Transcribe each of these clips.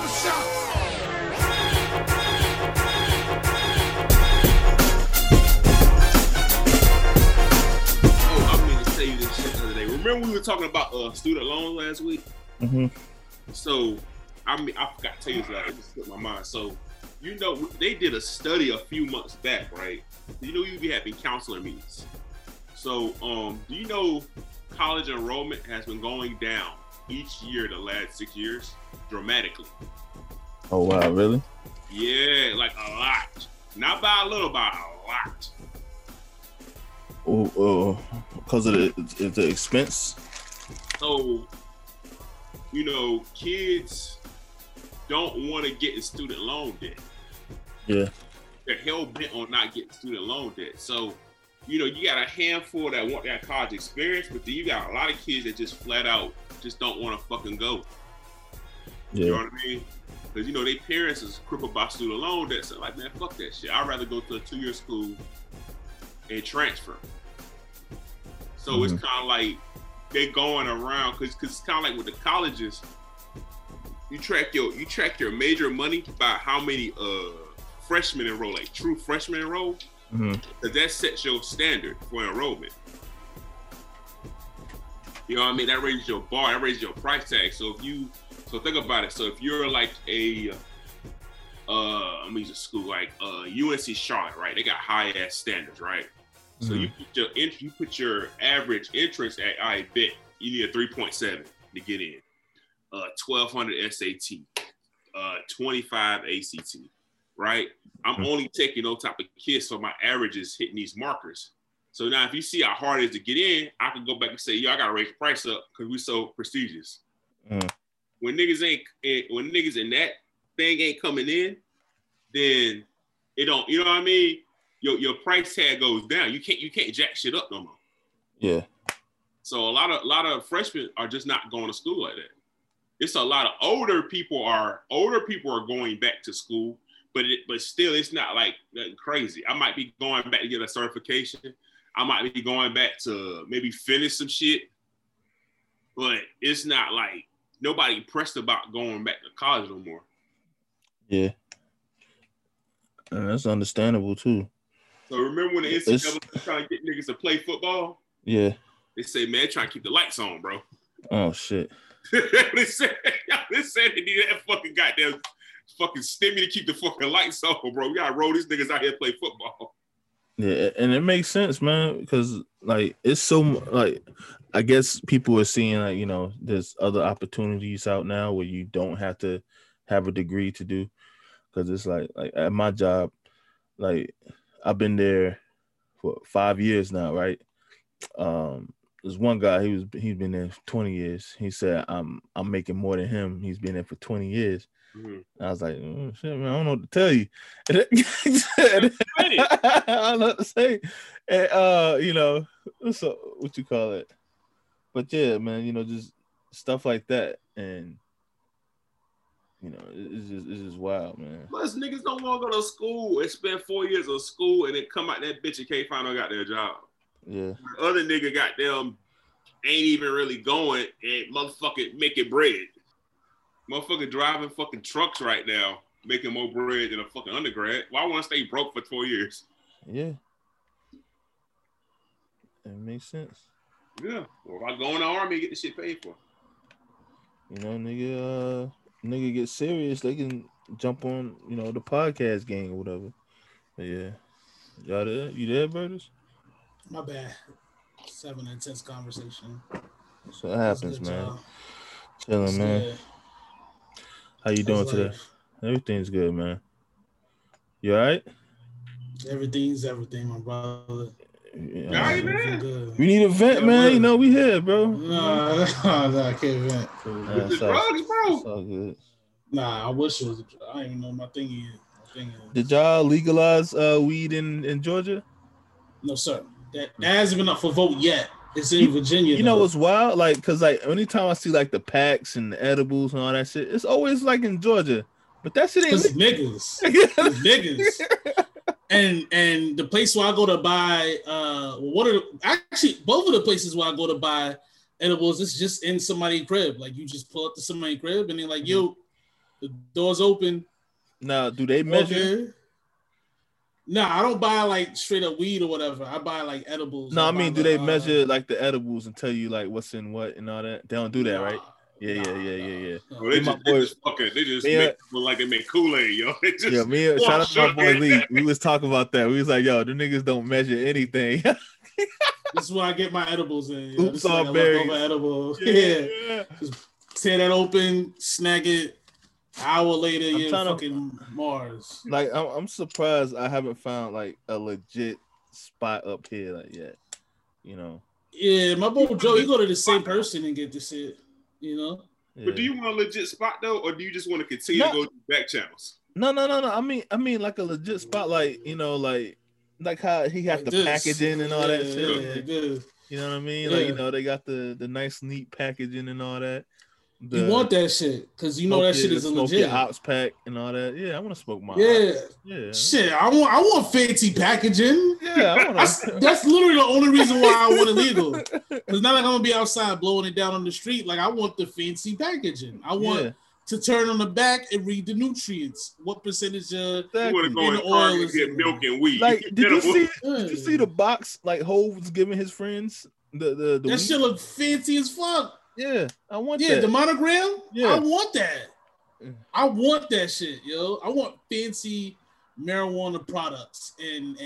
call the shots. Oh, I meant to say this shit the other day. Remember we were talking about student loans last week? Mm-hmm. So, I forgot to tell you this. It just slipped my mind. So, you know, they did a study a few months back, right? You know, you'd be having counselor meetings. So, do you know college enrollment has been going down each year the last 6 years dramatically? Oh, wow, really? Yeah, like a lot. Not by a little, by a lot. Oh, because of the expense? So, you know, kids don't want to get in student loan debt. Yeah. They're hell bent on not getting student loan debt. So, you know, you got a handful that want that college experience, but then you got a lot of kids that just flat out just don't want to fucking go. Yeah. You know what I mean? Because, you know, their parents is crippled by student loan debt. So, like, man, fuck that shit. I'd rather go to a 2-year school and transfer. So it's kind of like they're going around, because it's kind of like with the colleges, you track your major money by how many freshmen enroll, like true freshmen enroll, because that sets your standard for enrollment. You know what I mean? That raises your bar, that raises your price tag. So think about it. So if you're like I'm gonna use a school like UNC Charlotte, right? They got high ass standards, right? So you put your average entrance at, I bet you need a 3.7 to get in. 1,200 SAT, 25 ACT, right? I'm only taking those type of kids, so my average is hitting these markers. So now if you see how hard it is to get in, I can go back and say, yo, I gotta raise the price up because we so prestigious. When niggas in that thing ain't coming in, then it don't, you know what I mean? Your price tag goes down. You can't jack shit up no more. Yeah. So a lot of freshmen are just not going to school like that. It's a lot of older people are going back to school, but still it's not like nothing crazy. I might be going back to get a certification. I might be going back to maybe finish some shit, but it's not like nobody pressed about going back to college no more. Yeah, and that's understandable too. So remember when the NCAA was trying to get niggas to play football? Yeah, they say, man, trying to keep the lights on, bro. Oh shit. They said they need that fucking goddamn fucking stimmy to keep the fucking lights on, bro. We gotta roll these niggas out here to play football. Yeah, and it makes sense, man, because like it's so like I guess people are seeing like, you know, there's other opportunities out now where you don't have to have a degree to do, because it's like at my job, like I've been there for 5 years now, right? There's one guy, he's been there for 20 years. He said, I'm making more than him. He's been there for 20 years. Mm-hmm. I was like, oh, shit, man, I don't know what to tell you. I don't know what to say. And, you know, so what you call it? But yeah, man, you know, just stuff like that. And, you know, it's just wild, man. Plus, niggas don't want to go to school and spend 4 years of school and then come out that bitch and can't find out got their job. Yeah. The other nigga got them ain't even really going and motherfucking making bread. Motherfucking driving fucking trucks right now, making more bread than a fucking undergrad. Why want to stay broke for 4 years? Yeah. That makes sense. Yeah. Or if I go in the army and get this shit paid for. You know, nigga get serious, they can jump on, you know, the podcast gang or whatever. But yeah. Y'all there? You there, Bertus? My bad. It's having an intense conversation. So that happens, man. Job. Chilling, it's man. Good. How you How's doing life? Today? Everything's good, man. You all right? Everything's everything, my brother. Yeah, man. We need a vent, man. Work. You know, we here, bro. No, I can't vent. It's all good. Nah, I wish it was. I don't even know my thing is. Did y'all legalize weed in Georgia? No, sir. That hasn't been up for vote yet. It's in Virginia. You know what's wild? Like, cause like anytime I see like the packs and the edibles and all that shit, it's always like in Georgia. But that shit ain't niggas. It's niggas. And the place where I go to buy both of the places where I go to buy edibles, it's just in somebody's crib. Like you just pull up to somebody's crib and they're like, yo, The door's open. Now, do they measure? No, I don't buy like straight up weed or whatever. I buy like edibles. No, I mean, do they measure like the edibles and tell you like what's in what and all that? They don't do that, right? Yeah. Bro, they just make people like they make Kool-Aid, yo. Shout out to my boy Lee. We was talking about that. We was like, yo, the niggas don't measure anything. This is where I get my edibles in. Yo. Oops, all berries. Yeah. Just tear that open, snag it. An hour later, you're fucking Mars. Like, I'm surprised I haven't found like a legit spot up here like yet. You know. Yeah, my boy Joe, you go to the same person and get this shit. You know, but do you want a legit spot though, or do you just want to continue to go to back channels? No. I mean, like a legit spot, like you know, like how he got like the packaging and all that shit. Yeah. You know what I mean? Yeah. Like you know, they got the nice, neat packaging and all that. You want that shit because you know that shit is legit. Smoke your ops pack and all that. Yeah, I want to smoke my. Yeah, ops. Yeah. Shit, I want fancy packaging. Yeah, that's literally the only reason why I want illegal. It's not like I'm gonna be outside blowing it down on the street. Like I want the fancy packaging. I want to turn on the back and read the nutrients. What percentage of you want to go in oil and get milk and weed? Like, did you see the box like Hov was giving his friends? The that shit look fancy as fuck. Yeah, I want that. Yeah, the monogram? Yeah. I want that. I want that shit, yo. I want fancy marijuana products and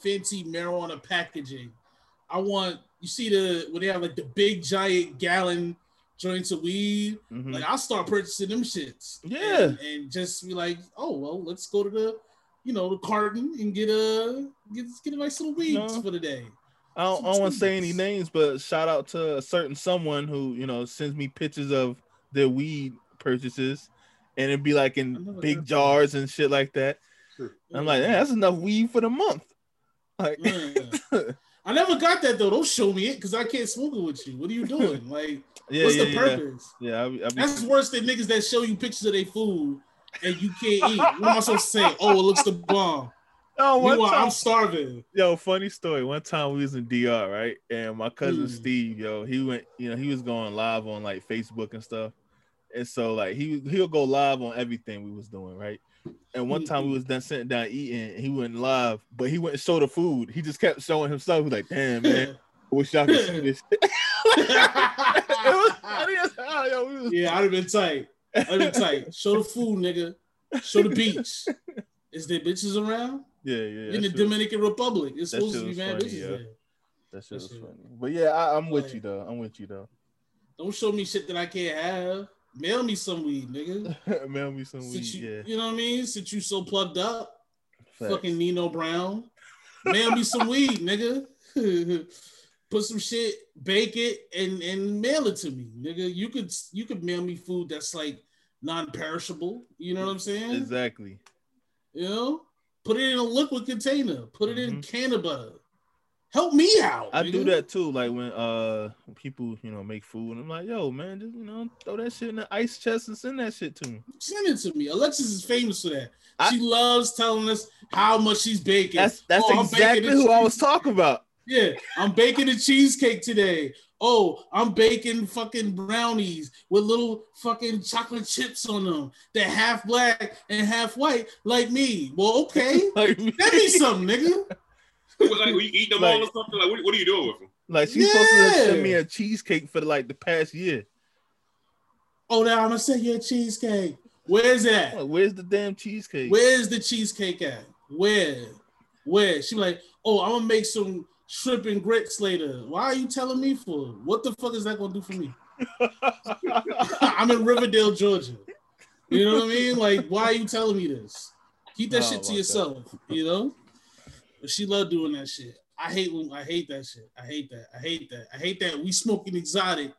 fancy marijuana packaging. I want, you see when they have like the big giant gallon joints of weed, like I'll start purchasing them shits. Yeah. And just be like, oh, well, let's go to the carton and get a nice little weed for the day. I don't want to say any names, but shout out to a certain someone who, you know, sends me pictures of their weed purchases and it'd be like in big jars and shit like that. Sure. I'm like, that's enough weed for the month. Like, I never got that though. Don't show me it because I can't smoke it with you. What are you doing? Like, what's the purpose? Yeah. That's worse than niggas that show you pictures of their food and you can't eat. What am I supposed to say? Oh, it looks the bomb. Oh, I'm starving. Yo, funny story. One time we was in DR, right? And my cousin Steve, yo, he went, you know, he was going live on like Facebook and stuff. And so like he'll go live on everything we was doing, right? And one time we was done sitting down eating, and he went live, but he went and showed the food. He just kept showing himself. He was like, damn, man, I wish y'all could see this shit. I'd have been tight. Show the food, nigga. Show the beach. Is there bitches around? Yeah. In the Dominican Republic, it's supposed to be mad bitches there. That shit was funny. But yeah, I'm with you though. Don't show me shit that I can't have. Mail me some weed, nigga. You know what I mean? Since you so plugged up, fucking Nino Brown. Mail me some weed, nigga. Put some shit, bake it, and mail it to me, nigga. You could mail me food that's like non-perishable. You know what I'm saying? Exactly. You know? Put it in a liquid container. Put it in can of butter. Help me out. I do that too. Like when people, you know, make food, and I'm like, yo, man, just, you know, throw that shit in the ice chest and send that shit to me. Send it to me. Alexis is famous for that. She loves telling us how much she's baking. That's exactly who I was talking about. Yeah, I'm baking a cheesecake today. Oh, I'm baking fucking brownies with little fucking chocolate chips on them. They're half black and half white, like me. Well, okay. Like me. That means something, nigga. Like, we eat them all or something? Like, what are you doing with them? Like, she's supposed to send me a cheesecake for like the past year. Oh, now I'm going to send you a cheesecake. Where's that? Like, where's the damn cheesecake? Where's the cheesecake at? Where? She like, oh, I'm going to make some shrimp and grits later. Why are you telling me for? What the fuck is that gonna do for me? I'm in Riverdale, Georgia. You know what I mean? Like, why are you telling me this? Keep that shit to yourself, you know? But she loved doing that shit. I hate that shit. I hate that. We smoking exotic.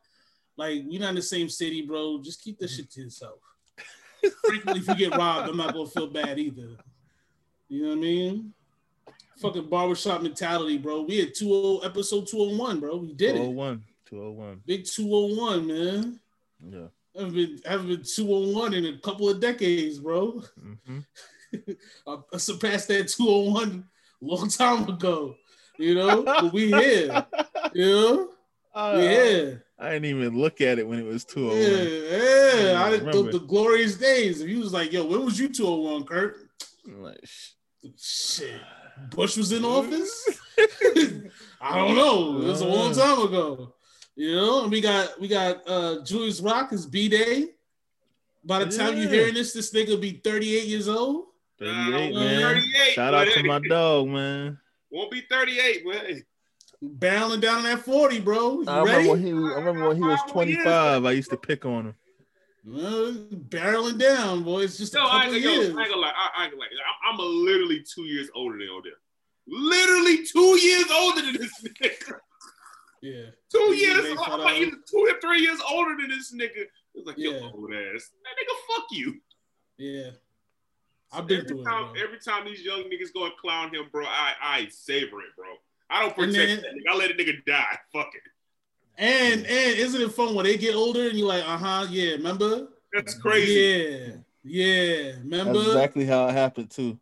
Like, we not in the same city, bro. Just keep that shit to yourself. Frankly, if you get robbed, I'm not gonna feel bad either. You know what I mean? Fucking barbershop mentality, bro. We had episode 201, bro. We did 201. Big 201, man. Yeah. I've been 201 in a couple of decades, bro. I surpassed that 201 a long time ago, you know? But we here, you know? Yeah. I didn't even look at it when it was 201. Yeah, I didn't remember the glorious days. If you was like, yo, when was you 201, Kurt? I'm like, shit. Bush was in office? I don't know. It was a long time ago. You know, and we got Julius Rock, his B-Day. By the time you're hearing this nigga will be 38 years old. 38, man. 38, shout out to my dog, man. Won't be 38, man. Barreling down that 40, bro. I remember when he was 25, I used to pick on him. Well, barreling down, boy. It's just a couple years. I ain't gonna lie. I'm literally 2 years older than O'Dell. Literally 2 years older than this nigga. Yeah. 2 years. I'm like either 2 or 3 years older than this nigga. It's like, yo, old ass. That nigga, fuck you. Yeah. I've been doing it. Every time these young niggas go and clown him, bro, I savor it, bro. I don't protect that nigga. I let a nigga die. Fuck it. And isn't it fun when they get older and you're like, yeah, remember? That's crazy. Yeah, remember? That's exactly how it happened, too.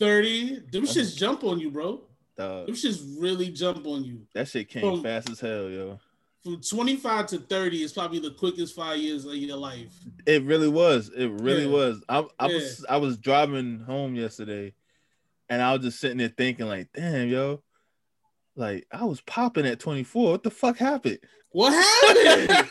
30. Them shits jump on you, bro. Them shits really jump on you. That shit came fast as hell, yo. From 25 to 30 is probably the quickest 5 years of your life. It really was. It really was. I was driving home yesterday, and I was just sitting there thinking, like, damn, yo. Like, I was popping at 24. What the fuck happened? What happened?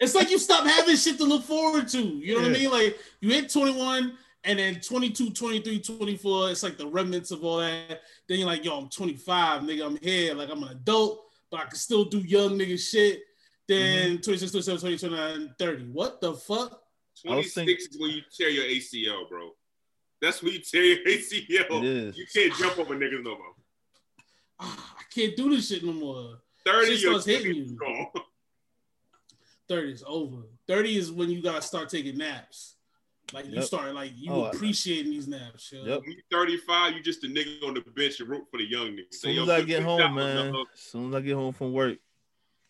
It's like you stop having shit to look forward to. You know what I mean? Like, you hit 21, and then 22, 23, 24. It's like the remnants of all that. Then you're like, yo, I'm 25, nigga. I'm here. Like, I'm an adult, but I can still do young nigga shit. Then 26, 27, 28, 29, 30. What the fuck? 26 is when you tear your ACL, bro. That's when you tear your ACL. You can't jump over niggas no more. I can't do this shit no more. 30 starts hitting you. 30 is over. 30 is when you gotta start taking naps. Like you start like you appreciating these naps. Yo. Yep. When you're 35, you just a nigga on the bench and root for the young niggas. Soon as I get home, man. Soon as I get home from work,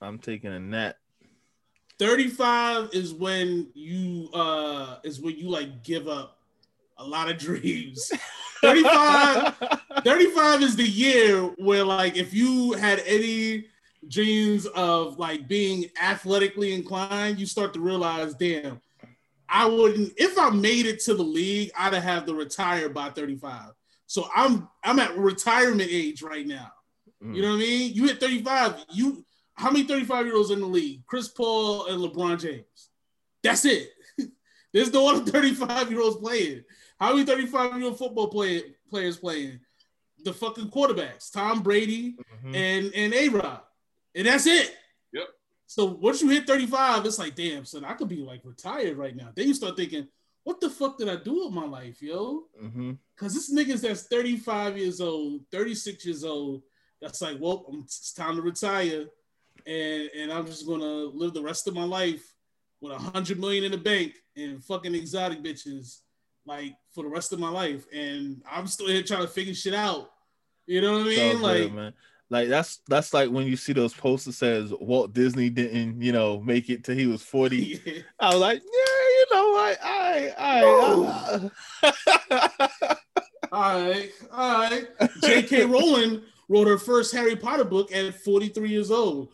I'm taking a nap. 35 is when you like give up a lot of dreams. 35 is the year where, like, if you had any dreams of, like, being athletically inclined, you start to realize, damn, I wouldn't – if I made it to the league, I'd have to retire by 35. So I'm at retirement age right now. You know what I mean? You hit 35. How many 35-year-olds in the league? Chris Paul and LeBron James. That's it. There's no other 35-year-olds playing. How many 35-year-old football players playing? The fucking quarterbacks, Tom Brady and A-Rod. And that's it. Yep. So once you hit 35, it's like, damn, son, I could be, like, retired right now. Then you start thinking, what the fuck did I do with my life, yo? Because this niggas that's 35 years old, 36 years old, that's like, well, it's time to retire. And I'm just going to live the rest of my life with $100 million in the bank and fucking exotic bitches. Like for the rest of my life, and I'm still here trying to figure shit out. You know what I mean? Like that's like when you see those posts that says Walt Disney didn't, you know, make it till he was 40. Yeah. I was like, yeah, you know what? All right. J.K. Rowling wrote her first Harry Potter book at 43 years old.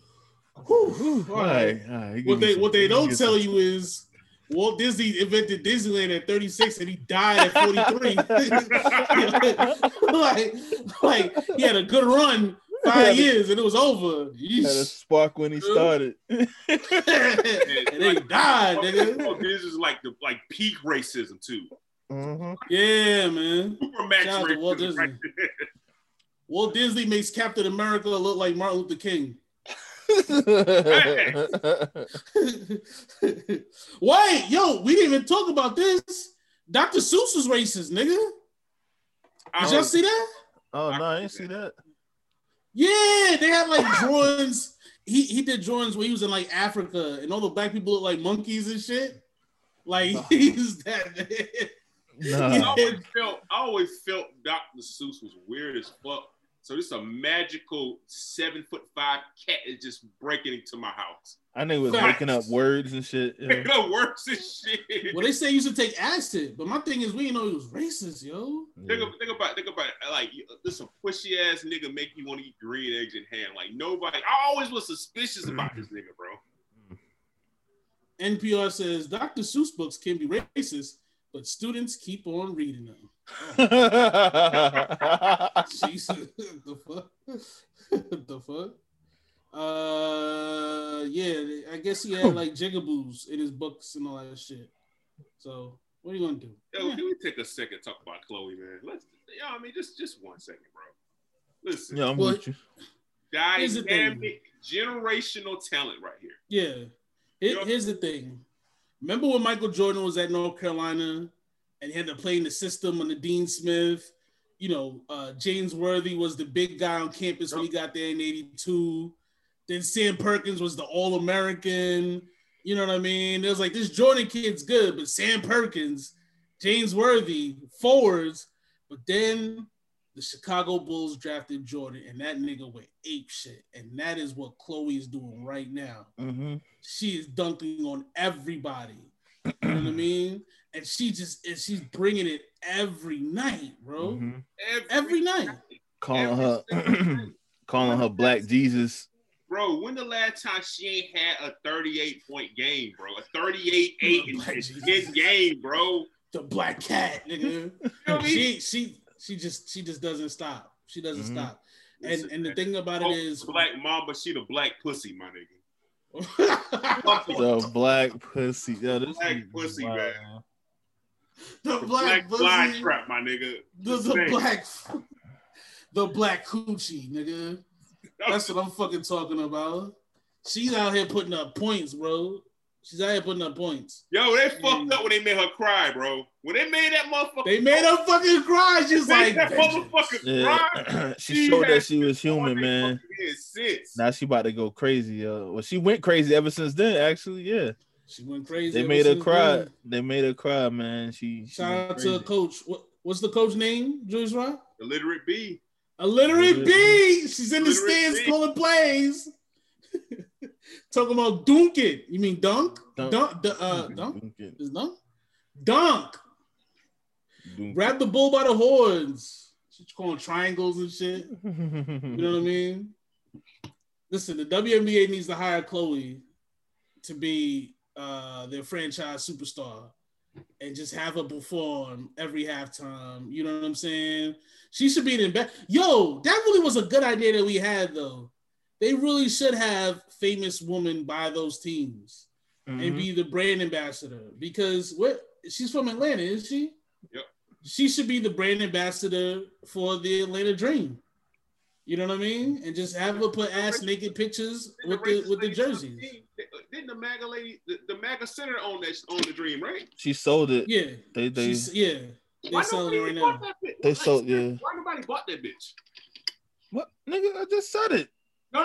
Whew. All right. What they don't tell you is. Walt Disney invented Disneyland at 36 and he died at 43. like he had a good run 5 years and it was over. Yeesh. Had a spark when he started. And they died, nigga. Walt Disney's like peak racism too. Mm-hmm. Yeah, man. Supermax racism. Walt Disney. Right Walt Disney makes Captain America look like Martin Luther King. Wait, yo, we didn't even talk about this. Dr. Seuss was racist, nigga. Did y'all see that? Oh no, I didn't see that. Yeah, they had like drawings. He did drawings where he was in like Africa, and all the black people look like monkeys and shit. Like he's that. Nah. I always felt Dr. Seuss was weird as fuck. So this is a magical 7'5" cat is just breaking into my house. I knew it was making up words and shit. You know? Making up words and shit. Well, they say you should take acid, but my thing is we didn't know he was racist, yo. Yeah. Think about it. Like, listen, pushy ass nigga make you want to eat green eggs and ham. Like, nobody. I always was suspicious about this nigga, bro. NPR says Dr. Seuss books can be racist, but students keep on reading them. Oh. Jesus, the fuck, the fuck. Yeah, I guess he had like jigaboos in his books and all that shit. So what are you gonna do? Yo, yeah. Can we take a second to talk about Chloe, man? Let's, you know, I mean, just 1 second, bro. Listen, yeah, I'm with you. Dynamic, generational talent right here. Yeah, here's the thing. Remember when Michael Jordan was at North Carolina and he had to play in the system under Dean Smith? You know, James Worthy was the big guy on campus when he got there in '82. Then Sam Perkins was the All-American. You know what I mean? It was like, this Jordan kid's good, but Sam Perkins, James Worthy, forwards. But then the Chicago Bulls drafted Jordan, and that nigga went ape shit. And that is what Chloe is doing right now. Mm-hmm. She is dunking on everybody. You know what I mean? And she's bringing it every night, bro. Mm-hmm. Every night. Calling her Black Jesus. Bro, when the last time she ain't had a 38-point game, bro? A 38-8 game, bro. The Black Cat, nigga. You know she just doesn't stop. She doesn't stop. And the thing about it is, Black Mamba, she the Black Pussy, my nigga. The Black Pussy, yo, this Black Pussy, wild, man. The Black Fly Trap, my nigga. The black Coochie, nigga. That's what I'm fucking talking about. She's out here putting up points, bro. Yo, they fucked up when they made her cry, bro. When they made that motherfucker, they made her fucking cry. She's like, that motherfucker cry. She showed that she was human, man. Now she about to go crazy, yo. Well, she went crazy ever since then, actually. Yeah, she went crazy. They made her cry. They made her cry, man. She shout out to a coach. What's the coach name? Julius Rye? Illiterate B. Illiterate B. She's in the stands calling plays. Talking about dunk it. You mean dunk? Dunk? Is dunk? Dunk. Grab the bull by the horns. She's calling triangles and shit. You know what I mean? Listen, the WNBA needs to hire Chloe to be their franchise superstar. And just have her perform every halftime. You know what I'm saying? She should be in back. Yo, that really was a good idea that we had, though. They really should have famous women by those teams and be the brand ambassador. Because she's from Atlanta, isn't she? Yep. She should be the brand ambassador for the Atlanta Dream. You know what I mean? And just have her put ass naked pictures with the jerseys. Didn't the MAGA lady, the MAGA center own the Dream, right? She sold it. Yeah. They selling it right now. They sold, yeah. Why nobody bought that bitch? What? Nigga, I just said it. No.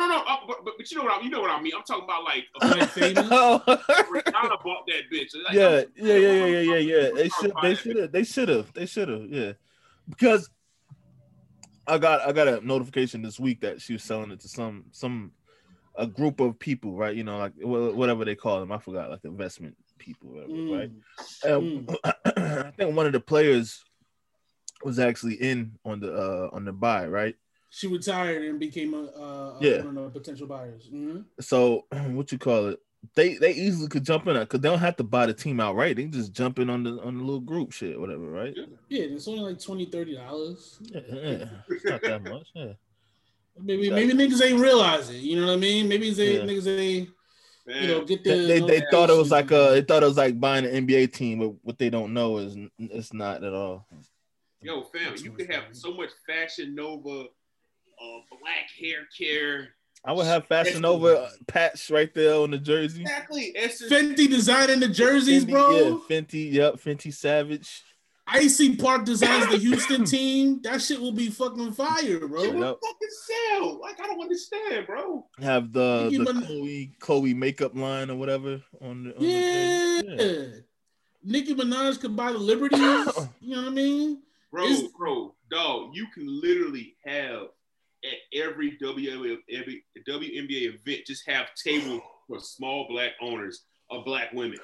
But you know what I mean. I'm talking about like a famous. Rihanna bought that bitch. Like, yeah. They should have. Yeah. Because I got a notification this week that she was selling it to a group of people, right? You know, like whatever they call them. I forgot, like investment people, whatever, right? I think one of the players was actually in on the buy, right? She retired and became one of the potential buyers. Mm-hmm. So what you call it? They easily could jump in because they don't have to buy the team outright. They can just jump in on the little group shit, whatever, right? Yeah, it's only like $20-$30. Yeah, it's not that much. Yeah. Maybe niggas ain't realize it. You know what I mean? Maybe niggas ain't, you know, get the. They thought it was like buying an NBA team, but what they don't know is it's not at all. Yo, fam, you could have so much Fashion Nova, black hair care. I would have Fashion Nova patch right there on the jersey. Exactly, Fenty designing the jerseys, bro. Yeah, Fenty Savage. Icy Park designs the Houston team. That shit will be fucking fire, bro. It will fucking sell. Like, I don't understand, bro. Have the Chloe makeup line or whatever on the Nicki Minaj could buy the Liberties. You know what I mean? Bro, dog, you can literally have at every WNBA event, just have tables for small black owners of black women.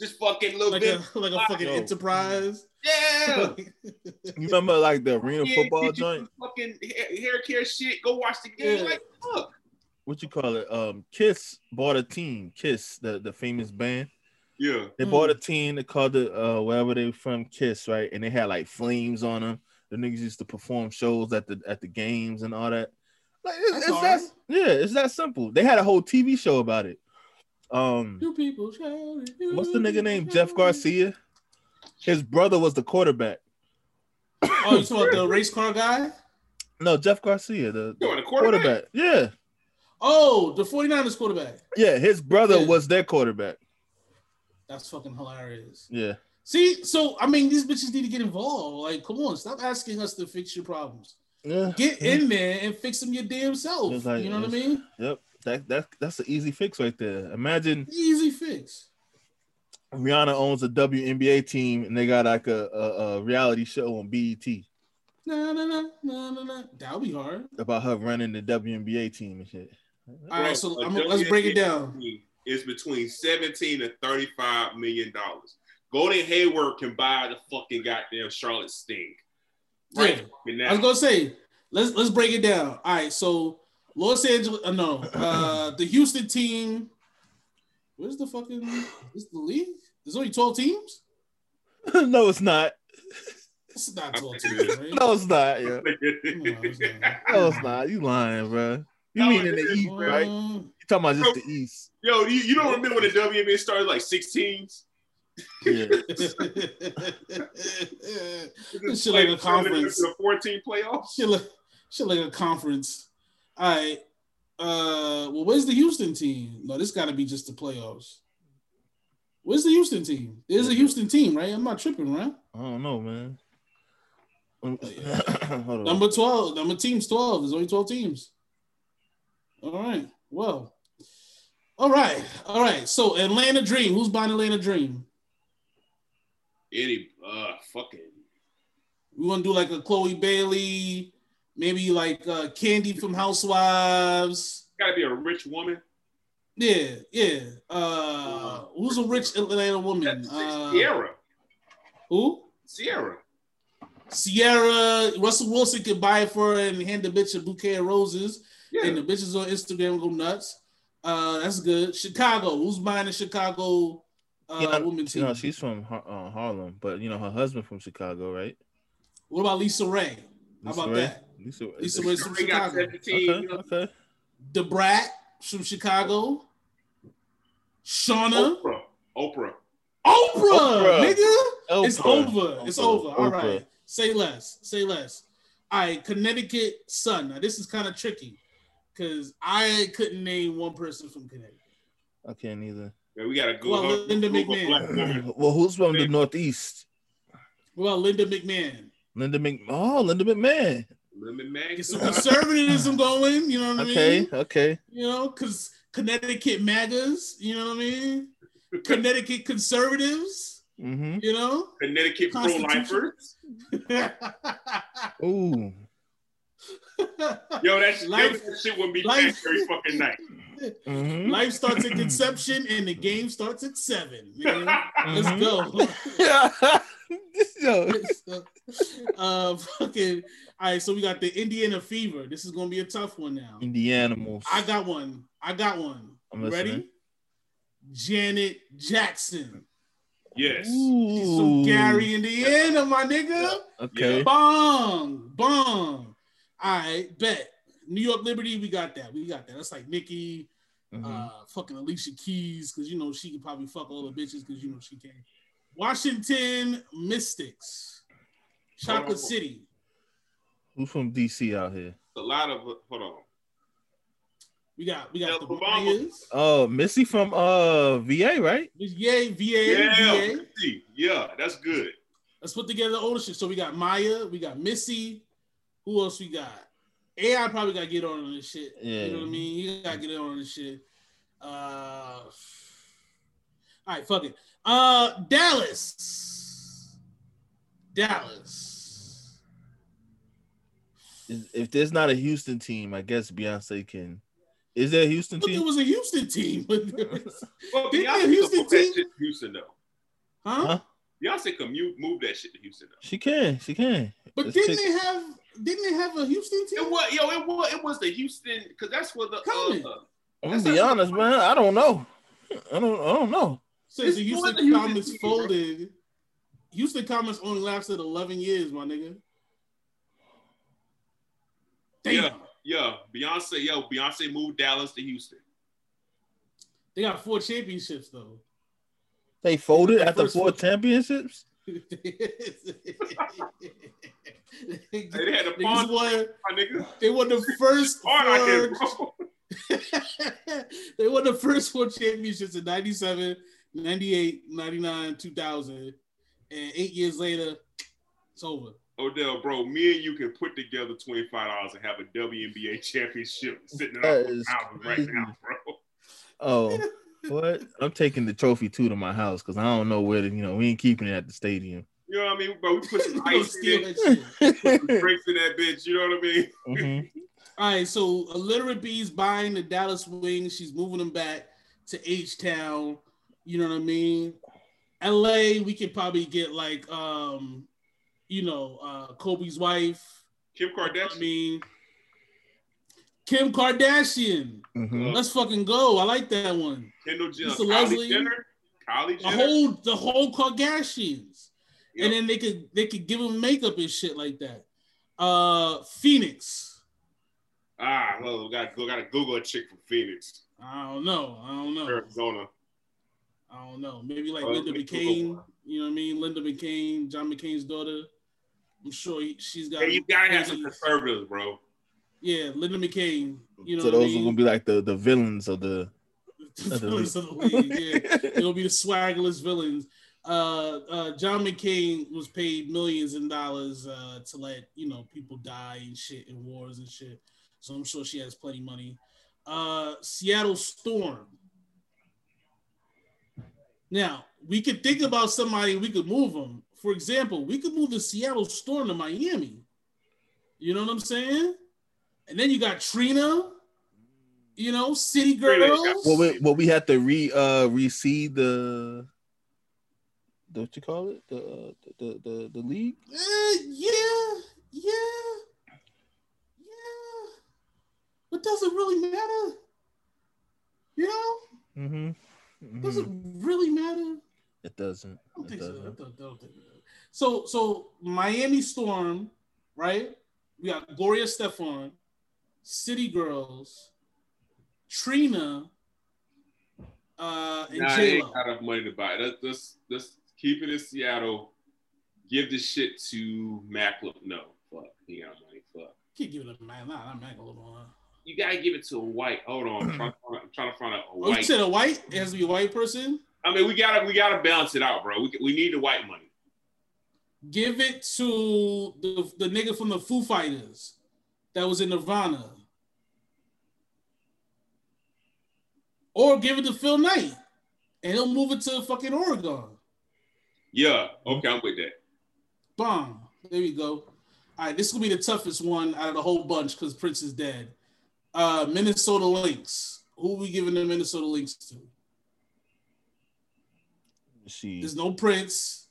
Just fucking little like bit. Like a fucking enterprise. Yeah. You remember like the arena football joint? Fucking hair care shit. Go watch the game. Like, fuck. What you call it? Kiss bought a team. Kiss, the famous band. Yeah. They bought a team. They called it wherever they were from, Kiss, right? And they had like flames on them. The niggas used to perform shows at the games and all that. Like, it's that simple. They had a whole TV show about it. Two people shouting, what's the nigga named Jeff Garcia? His brother was the quarterback. Oh, you saw the race car guy? No, Jeff Garcia, the quarterback. Yeah. Oh, the 49ers quarterback. Yeah, his brother was their quarterback. That's fucking hilarious. Yeah. See, so I mean, these bitches need to get involved. Like, come on, stop asking us to fix your problems. Yeah. Get in there and fix them your damn self. Like, you know what I mean? Yep. That's an easy fix right there. Imagine easy fix. Rihanna owns a WNBA team and they got like a reality show on BET. No. That'll be hard. About her running the WNBA team and shit. All right, so let's break it down. It's between $17 and $35 million. Golden Hayward can buy the fucking goddamn Charlotte Sting. Right. Yeah. I was gonna say, let's break it down. All right, so the Houston team. Where's the fucking? Is the league? There's only 12 teams. No, it's not. It's not 12 teams. Right? No, it's not. Yeah. No, it's not. You lying, bro? You mean in the East, right? You talking about just the East? Yo, you don't remember when the WNBA started like 16s? Yeah. This shit like a conference. A 14 playoffs. Shit like a conference. All right. Well, where's the Houston team? No, this got to be just the playoffs. Where's the Houston team? There's a Houston team, right? I'm not tripping, right? I don't know, man. Number 12. Number team's 12. There's only 12 teams. All right. Well. All right. So Atlanta Dream. Who's buying Atlanta Dream? Any fucking. We want to do like a Chloe Bailey. Maybe like Candy from Housewives. Gotta be a rich woman. Yeah. Who's a rich Atlanta woman? Sierra. Who? Sierra. Russell Wilson could buy it for her and hand the bitch a bouquet of roses. Yeah. And the bitches on Instagram go nuts. That's good. Chicago. Who's buying a Chicago woman team? No, she's from Harlem, but you know her husband from Chicago, right? What about Lisa Ray? How about that? Lisa Ray's from Chicago. Okay. The Brat from Chicago. Shauna. Oprah. Nigga. Oprah. It's over. All right. Say less. All right. Connecticut Sun. Now, this is kind of tricky because I couldn't name one person from Connecticut. I can't either. Yeah, we got to go. Well, Linda McMahon. Well, who's from the Northeast? Well, Linda McMahon. Get some conservatism going, you know what I mean? Okay. You know, because Connecticut MAGAs, you know what I mean? Connecticut conservatives, you know? Connecticut pro-lifers. Ooh. Yo, that shit would be back every fucking night. Mm-hmm. Life starts at conception and the game starts at 7. Man. Let's go. All right, so we got the Indiana Fever. This is gonna be a tough one now. Indianimals. I got one. Ready? Janet Jackson. Yes. Ooh. She's from Gary, Indiana, my nigga. Okay. Bong. All right, bet. New York Liberty, we got that. That's like Nikki, fucking Alicia Keys, because you know she could probably fuck all the bitches because you know she can. Washington Mystics, Chocolate City. Who's from DC out here? A lot of hold on. We got the Bahamas. Oh, Missy from VA, right? VA. Yeah, that's good. Let's put together the older shit. So we got Maya, we got Missy. Who else we got? AI probably gotta get on this shit. Yeah. You know what I mean? You gotta get on this shit. All right, fuck it. Dallas. If there's not a Houston team, I guess Beyonce can. Is that a Houston team? It was a Houston team. Well, Houston though. Huh? Beyonce can move that shit to Houston though. She can. But didn't they have a Houston team? It was the Houston, because that's where the I'm gonna be honest, man. I don't know. Since the Houston Comets folded, right? Houston Comets only lasted 11 years, my nigga. Damn. Yeah, Beyonce moved Dallas to Houston. They got 4 championships though. They folded after 4 championships? They had a bond, my nigga. They won the first four. They won the first 4 championships in 97, 98, 99, 2000, and 8 years later, it's over. O'Dell, bro, me and you can put together $25 and have a WNBA championship sitting in our house right now, bro. Oh, what? I'm taking the trophy too to my house because I don't know where we ain't keeping it at the stadium. You know what I mean? But we put some ice in it. We put some drinks in that bitch. You know what I mean? Mm-hmm. All right, so Illiterate B's buying the Dallas Wings. She's moving them back to H-Town. You know what I mean? LA, we could probably get Kobe's wife. Kim Kardashian. I mean, Kim Kardashian. Mm-hmm. Let's fucking go. I like that one. Kendall Jenner. Kylie Jenner. The whole Kardashians. Yep. And then they could give them makeup and shit like that. Phoenix. Well, we gotta Google a chick from Phoenix. I don't know. Arizona. I don't know. Maybe Linda McCain. You know what I mean? Linda McMahon, John McCain's daughter. I'm sure she's got. Hey, you gotta have some conservatives, bro. Yeah, Linda McMahon. You know, so those are gonna be like the villains of the villains of the league. Yeah, it'll be the swaggerless villains. John McCain was paid millions in dollars to let people die and shit in wars and shit. So I'm sure she has plenty of money. Seattle Storm. Now, we could think about somebody, we could move them. For example, we could move the Seattle Storm to Miami. You know what I'm saying? And then you got Trina, City Girls. Well, we had to reseed the what you call it? The league? Yeah. But does it really matter? Mm-hmm. Mm-hmm. Does it really matter? It doesn't. I don't think so. So Miami Storm, right? We got Gloria Estefan, City Girls, Trina, and J-Lo. I ain't got enough money to buy. Let's keep it in Seattle. Give this shit to Macklin. No, fuck. He got money. Fuck. Can't give it up, man. Nah, I'm not gonna live on. You gotta give it to a white. Hold on, I'm trying to find a white. You said a white? It has to be a white person. I mean, we gotta balance it out, bro. We need the white money. Give it to the nigga from the Foo Fighters that was in Nirvana, or give it to Phil Knight, and he'll move it to fucking Oregon. Yeah. Okay, I'm with that. Bomb. There you go. All right, this will be the toughest one out of the whole bunch because Prince is dead. Minnesota Lynx. Who are we giving the Minnesota Lynx to? See. There's no Prince.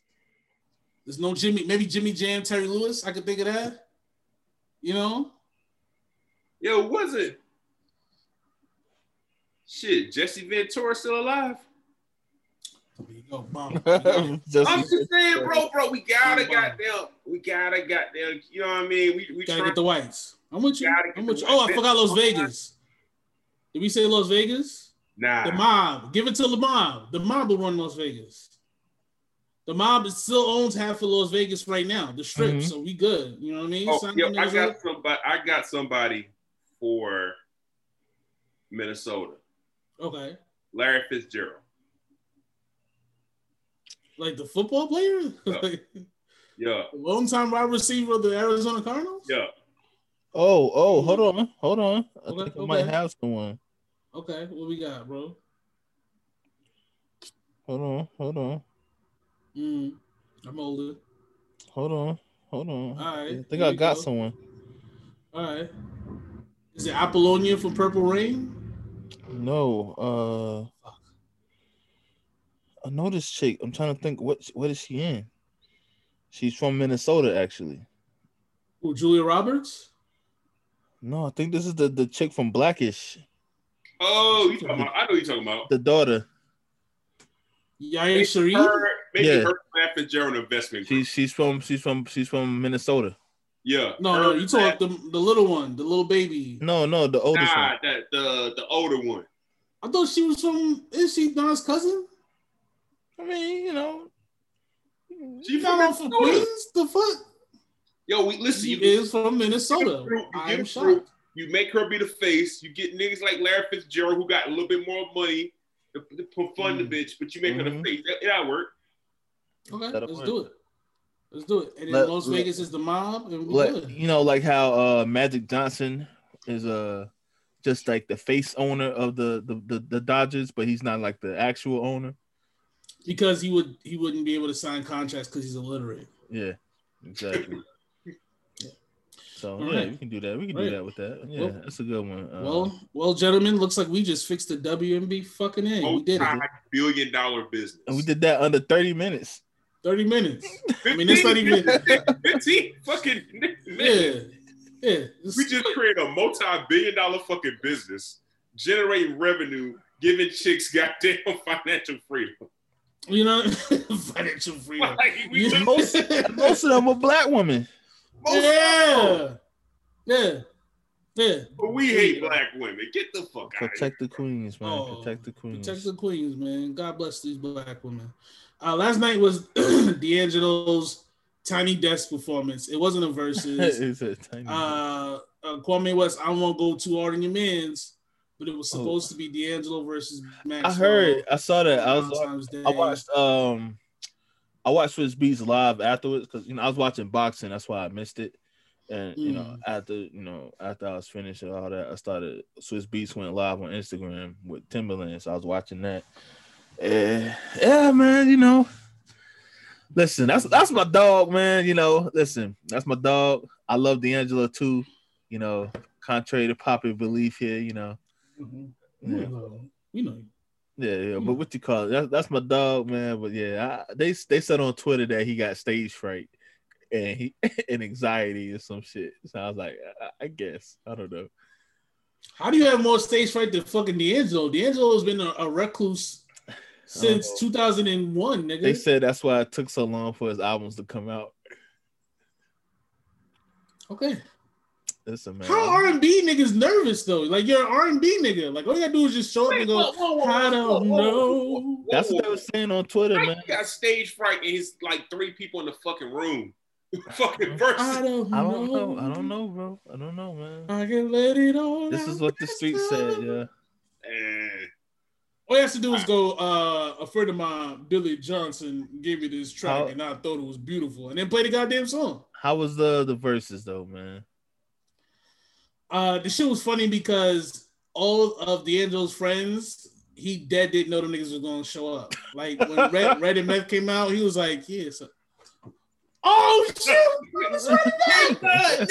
There's no Jimmy. Maybe Jimmy Jam, Terry Lewis. I could think of that. Yo, was it? Shit, Jesse Ventura still alive? I'm just saying, bro. We gotta goddamn. You know what I mean? We gotta get the whites. I'm with you. Oh, I forgot Las Vegas. Did we say Las Vegas? Nah. The mob. Give it to the mob. The mob will run Las Vegas. The mob still owns half of Las Vegas right now. The strip. Mm-hmm. So we good. You know what I mean? Oh, yo, I got somebody for Minnesota. Okay. Larry Fitzgerald. Like the football player? Yeah. Yeah. Longtime wide receiver of the Arizona Cardinals? Yeah. Oh, hold on. I think I might have someone. Okay, what we got, bro? Hold on. I'm older. Hold on. All right. I think I got someone. All right. Is it Apollonia from Purple Rain? No, I know this chick. I'm trying to think what is she in? She's from Minnesota, actually. Who, Julia Roberts? No, I think this is the chick from Blackish. Oh, you talking about? I know you're talking about the daughter. Yaya Sharif. Maybe her Fitzgerald investment. She's from Minnesota. Yeah. No, you talking about the little one, the little baby. No, the oldest one. The older one. I thought she was from. Is she Don's cousin? I mean, you know, she's from Queens. The fuck. Yo, listen. She is from Minnesota. I'm shocked. You make her be the face. You get niggas like Larry Fitzgerald who got a little bit more money to fund the bitch, but you make her the face. That'll work. Okay, let's do it. And then Las Vegas is the mob. And you know, like how Magic Johnson is just like the face owner of the Dodgers, but he's not like the actual owner. Because he wouldn't be able to sign contracts because he's illiterate. Yeah, exactly. So we can do that. We can do that with that. Yeah, well, that's a good one. Well, gentlemen, looks like we just fixed the WNBA fucking end. We did it. $5 billion business. And we did that under 30 minutes. 30 minutes. 15, I mean, that's not even 15 fucking minutes. Yeah. We just created a multi-billion-dollar fucking business, generating revenue, giving chicks goddamn financial freedom. You know, financial freedom. Like, most of them are black women. Yeah. But we hate black women. Get the fuck out of here. Protect the queens, man. Protect the queens, man. God bless these black women. Last night was D'Angelo's Tiny Desk performance. It wasn't a versus. It's a tiny Kwame West, I won't go too hard on your mans, but it was supposed to be D'Angelo versus Max. I heard. I saw that. I watched Swiss Beats live afterwards because I was watching boxing, that's why I missed it. And after I was finished and all that, I started Swiss Beats went live on Instagram with Timberland, so I was watching that. And, yeah, man, you know, listen, that's my dog, man. You know, listen, that's my dog. I love D'Angelo too. You know, contrary to popular belief here, you know. Mm-hmm. You know. Yeah, but what you call it? That's my dog, man. But yeah, they said on Twitter that he got stage fright and anxiety or some shit. So I was like, I guess I don't know. How do you have more stage fright than fucking D'Angelo? D'Angelo's been a recluse since 2001, nigga. They said that's why it took so long for his albums to come out. Okay. Listen, man. How R&B niggas nervous though? Like you're an R&B nigga. Like all you gotta do is just show up and go. I don't know. That's what they were saying on Twitter, man. He got stage fright and he's like three people in the fucking room. Fucking verse. I don't know. I don't know, bro. I don't know, man. I can let it all. This is what the street said, yeah. And all you have to do is go. A friend of mine, Billy Johnson, gave me this track, and I thought it was beautiful, and then play the goddamn song. How was the verses though, man? The shit was funny because all of D'Angelo's friends, he dead didn't know them niggas was gonna show up. Like when Red and Meth came out, he was like, yeah, so. Oh shit! What's up, nigga?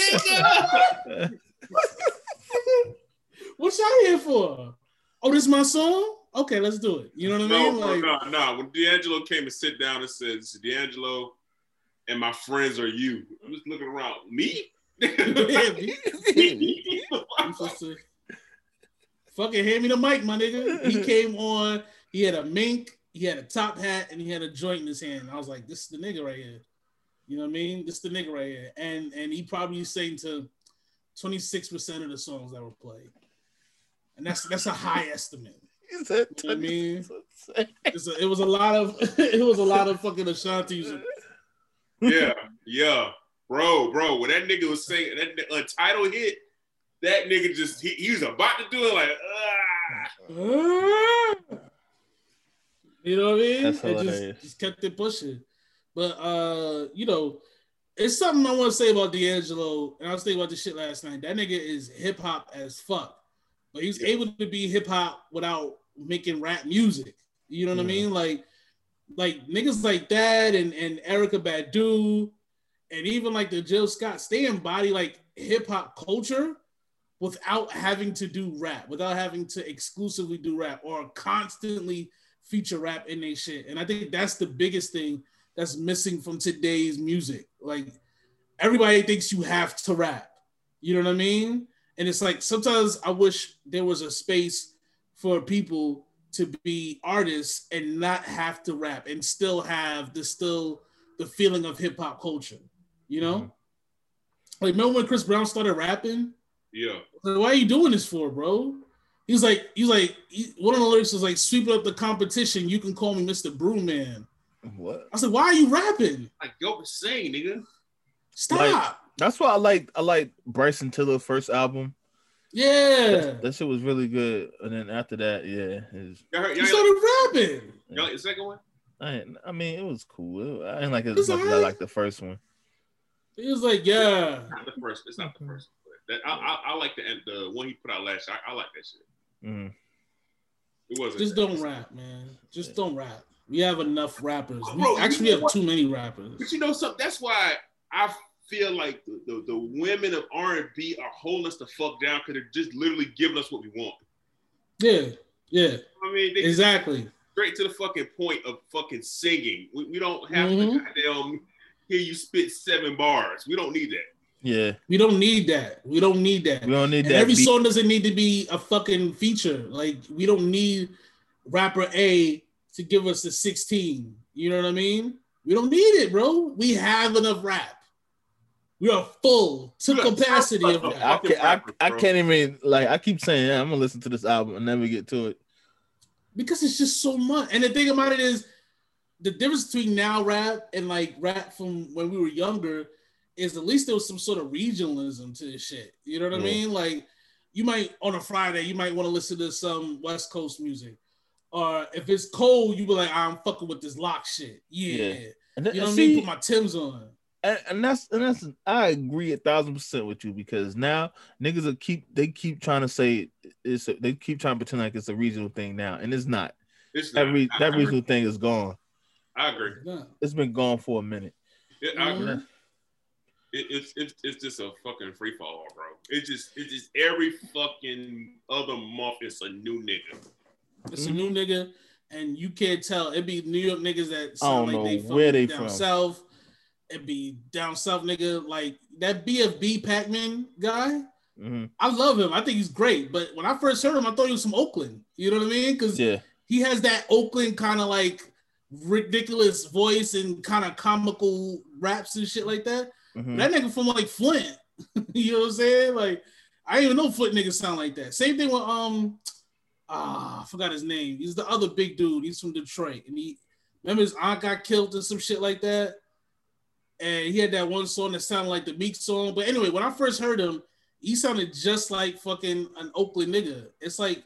What y'all here for? Oh, this is my song? Okay, let's do it. You know what I mean? No. When D'Angelo came and sit down and said, D'Angelo and my friends are you. I'm just looking around. Me? Fucking hand me the mic, my nigga. He came on, he had a mink, he had a top hat, and he had a joint in his hand. I was like, this is the nigga right here. You know what I mean? This is the nigga right here. And he probably sang to 26% of the songs that were played. And that's a high estimate. Is that you know what I mean? It was a lot of fucking Ashanti's. Yeah. Bro, when that nigga was saying that Untitled hit, that nigga just he was about to do it like, you know what I mean? That's hilarious. It just kept it pushing. But you know, it's something I want to say about D'Angelo, and I was thinking about this shit last night. That nigga is hip hop as fuck, but he's able to be hip hop without making rap music. You know what I mean? Like niggas like that and Erykah Badu. And even like the Jill Scott, they embody like hip hop culture, without having to do rap, without having to exclusively do rap or constantly feature rap in their shit. And I think that's the biggest thing that's missing from today's music. Like, everybody thinks you have to rap. You know what I mean? And it's like, sometimes I wish there was a space for people to be artists and not have to rap and still have the feeling of hip hop culture, you know? Mm-hmm. Like, remember when Chris Brown started rapping? Yeah. Like, why are you doing this for, bro? He's like, one of the lyrics was like, sweeping up the competition, you can call me Mr. Brewman. What? I said, why are you rapping? Like, go insane, nigga. Stop. Like, that's why I like Bryson Tiller's first album. Yeah. That shit was really good. And then after that, yeah. He started rapping. Y'all like the second one? I mean, it was cool. I didn't like it as much as I liked the first one. He was like, yeah. It's not the first. I like the one he put out last year. I like that shit. Mm. It wasn't. Just don't rap, man. Don't rap. We have enough rappers. We have too many rappers. But you know something? That's why I feel like the women of R&B are holding us the fuck down because they're just literally giving us what we want. Yeah, yeah. I mean, they exactly. Straight to the fucking point of fucking singing. We don't have to goddamn hear you spit 7 bars. We don't need that. Yeah. We don't need that. Every song doesn't need to be a fucking feature. Like, we don't need rapper A to give us the 16. You know what I mean? We don't need it, bro. We have enough rap. We are full to capacity of rap. I keep saying, yeah, I'm going to listen to this album and never get to it. Because it's just so much. And the thing about it is, the difference between now rap and like rap from when we were younger is at least there was some sort of regionalism to this shit. You know what I mean? Like, you might, on a Friday, you might want to listen to some West Coast music. Or if it's cold, you be like, I'm fucking with this lock shit. Yeah. And you know what I mean? Put my Timbs on. And that's I agree 1,000% with you, because now niggas keep trying to say they keep trying to pretend like it's a regional thing now, and it's not. That regional thing is gone. I agree. It's been gone for a minute. Yeah, I agree. It's just a fucking free fall, bro. It's just every fucking other month it's a new nigga. It's a new nigga, and you can't tell. It'd be New York niggas that sound like they from down south. It'd be down south nigga like that BFB Pac-Man guy. Mm-hmm. I love him. I think he's great. But when I first heard him, I thought he was from Oakland. You know what I mean? Because he has that Oakland kind of like ridiculous voice and kind of comical raps and shit like that. Mm-hmm. That nigga from like Flint, you know what I'm saying? Like, I didn't even know Flint niggas sound like that. Same thing with I forgot his name. He's the other big dude. He's from Detroit, and he remember his aunt got killed and some shit like that. And he had that one song that sounded like the Meek song. But anyway, when I first heard him, he sounded just like fucking an Oakland nigga. It's like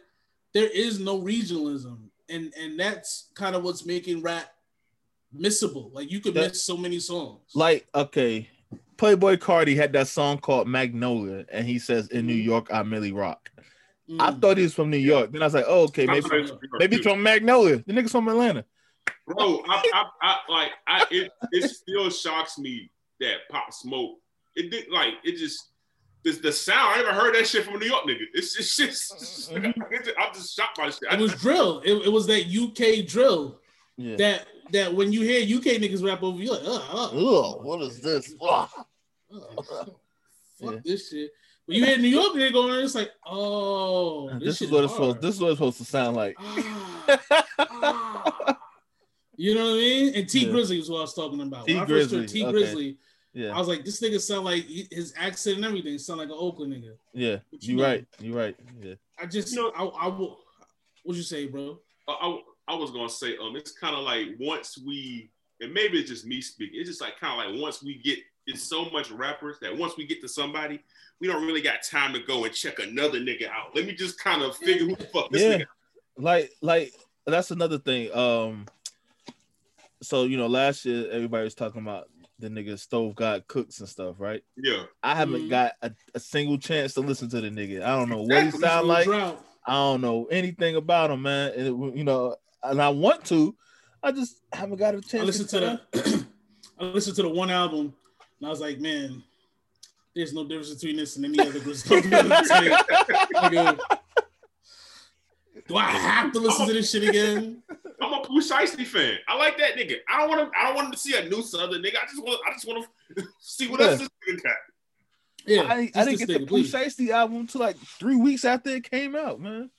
there is no regionalism, and that's kind of what's making rap missable. Like, you could miss so many songs. Like, okay. Playboy Cardi had that song called Magnolia, and he says, in New York, I merely rock. Mm. I thought he was from New York. Then I was like, oh, okay, maybe he's from Magnolia. The nigga's from Atlanta. Bro, it still shocks me that Pop Smoke, the sound, I never heard that shit from a New York nigga. It's just I'm just shocked by this shit. It was drill. It was that UK drill. Yeah. That when you hear UK niggas rap over, you're like, what is this? Fuck this shit. When you hear New York niggas going, it's like, oh, this is what it's supposed to sound like. You know what I mean? And T Grizzly was what I was talking about. When I first heard T Grizzly, I was like, this nigga sound like his accent and everything sound like an Oakland nigga. Yeah, you're right. Yeah. I just, what'd you say, bro? I was gonna say, it's kind of like once we, and maybe it's just me speaking. It's just like kind of like once we get, it's so much rappers that once we get to somebody, we don't really got time to go and check another nigga out. Let me just kind of figure who the fuck this nigga. Like that's another thing. So you know, last year everybody was talking about the nigga Stove God Cooks and stuff, right? Yeah. I haven't got a single chance to listen to the nigga. I don't know what he sound like. Drought. I don't know anything about him, man. And I want to. I just haven't got a chance. I listened to the one album, and I was like, man, There's no difference between this and any other groups. Do I have to listen to this shit again? I'm a Pooh Shiesty fan. I like that nigga. I don't want him to see a new Southern nigga. I just want to see what else this nigga got. Yeah, I didn't get the Pooh Shiesty album until like 3 weeks after it came out, man.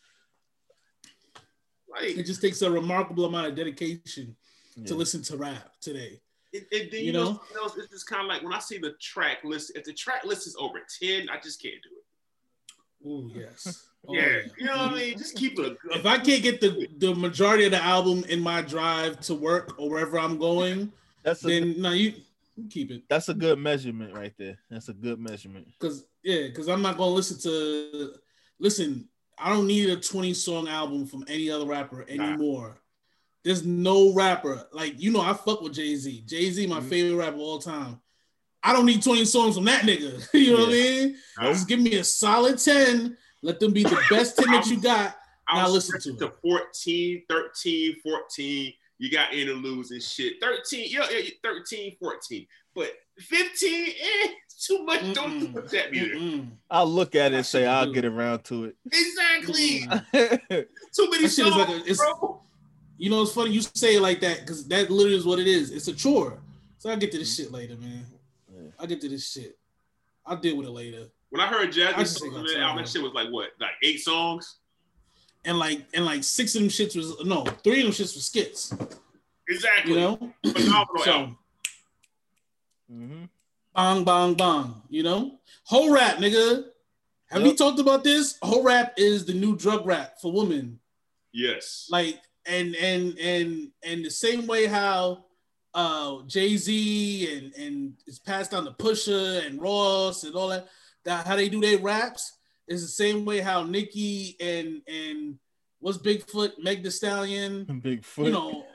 Like, it just takes a remarkable amount of dedication to listen to rap today. You know, it's just kind of like when I see the track list. If the track list is over 10, I just can't do it. Ooh, yes. Oh, yeah, you know what I mean? Just keep it. If I can't get the majority of the album in my drive to work or wherever I'm going, you keep it. That's a good measurement right there. That's a good measurement. Because I'm not going to listen, I don't need a 20-song album from any other rapper anymore. Nah. There's no rapper. Like, you know, I fuck with Jay-Z. Jay-Z, my favorite rapper of all time. I don't need 20 songs from that nigga. You know what I mean? Just give me a solid 10. Let them be the best 10 that you got. I'll listen to it. 14, 13, 14. You got interludes and shit. 13, 13, 14. But 15, it's too much. Don't do much that music. I'll look at it and say, I'll get around to it. Exactly. Too many songs, bro. You know, it's funny you say it like that because that literally is what it is. It's a chore. So I'll get to this shit later, man. I get to this shit. I'll deal with it later. When I heard Jazzy's song, that shit was like what? Like 8 songs? And like 6 of them shits was, no, 3 of them shits was skits. Exactly. You know? Phenomenal album. Bong, bong, bong. You know? Whole rap, nigga. Have we talked about this? Whole rap is the new drug rap for women. Yes. Like, and the same way how Jay-Z and it's passed down to Pusha and Ross and all that. That how they do their raps is the same way how Nicki and what's Bigfoot, Meg Thee Stallion, Bigfoot, you know,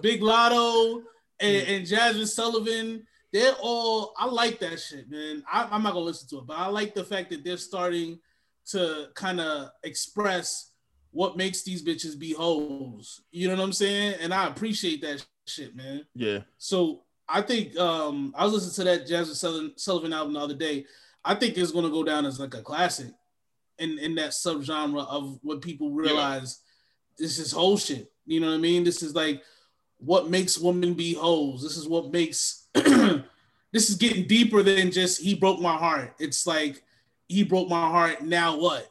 Big Lotto and Jasmine Sullivan. They're all, I like that shit, man. I'm not gonna listen to it, but I like the fact that they're starting to kind of express what makes these bitches be hoes. You know what I'm saying? And I appreciate that shit, man. Yeah. So I think I was listening to that Jasmine Sullivan album the other day. I think it's going to go down as like a classic in that subgenre of what people realize this is whole shit. You know what I mean? This is like what makes women be hoes. This is what makes... This is getting deeper than just he broke my heart. It's like he broke my heart, now what?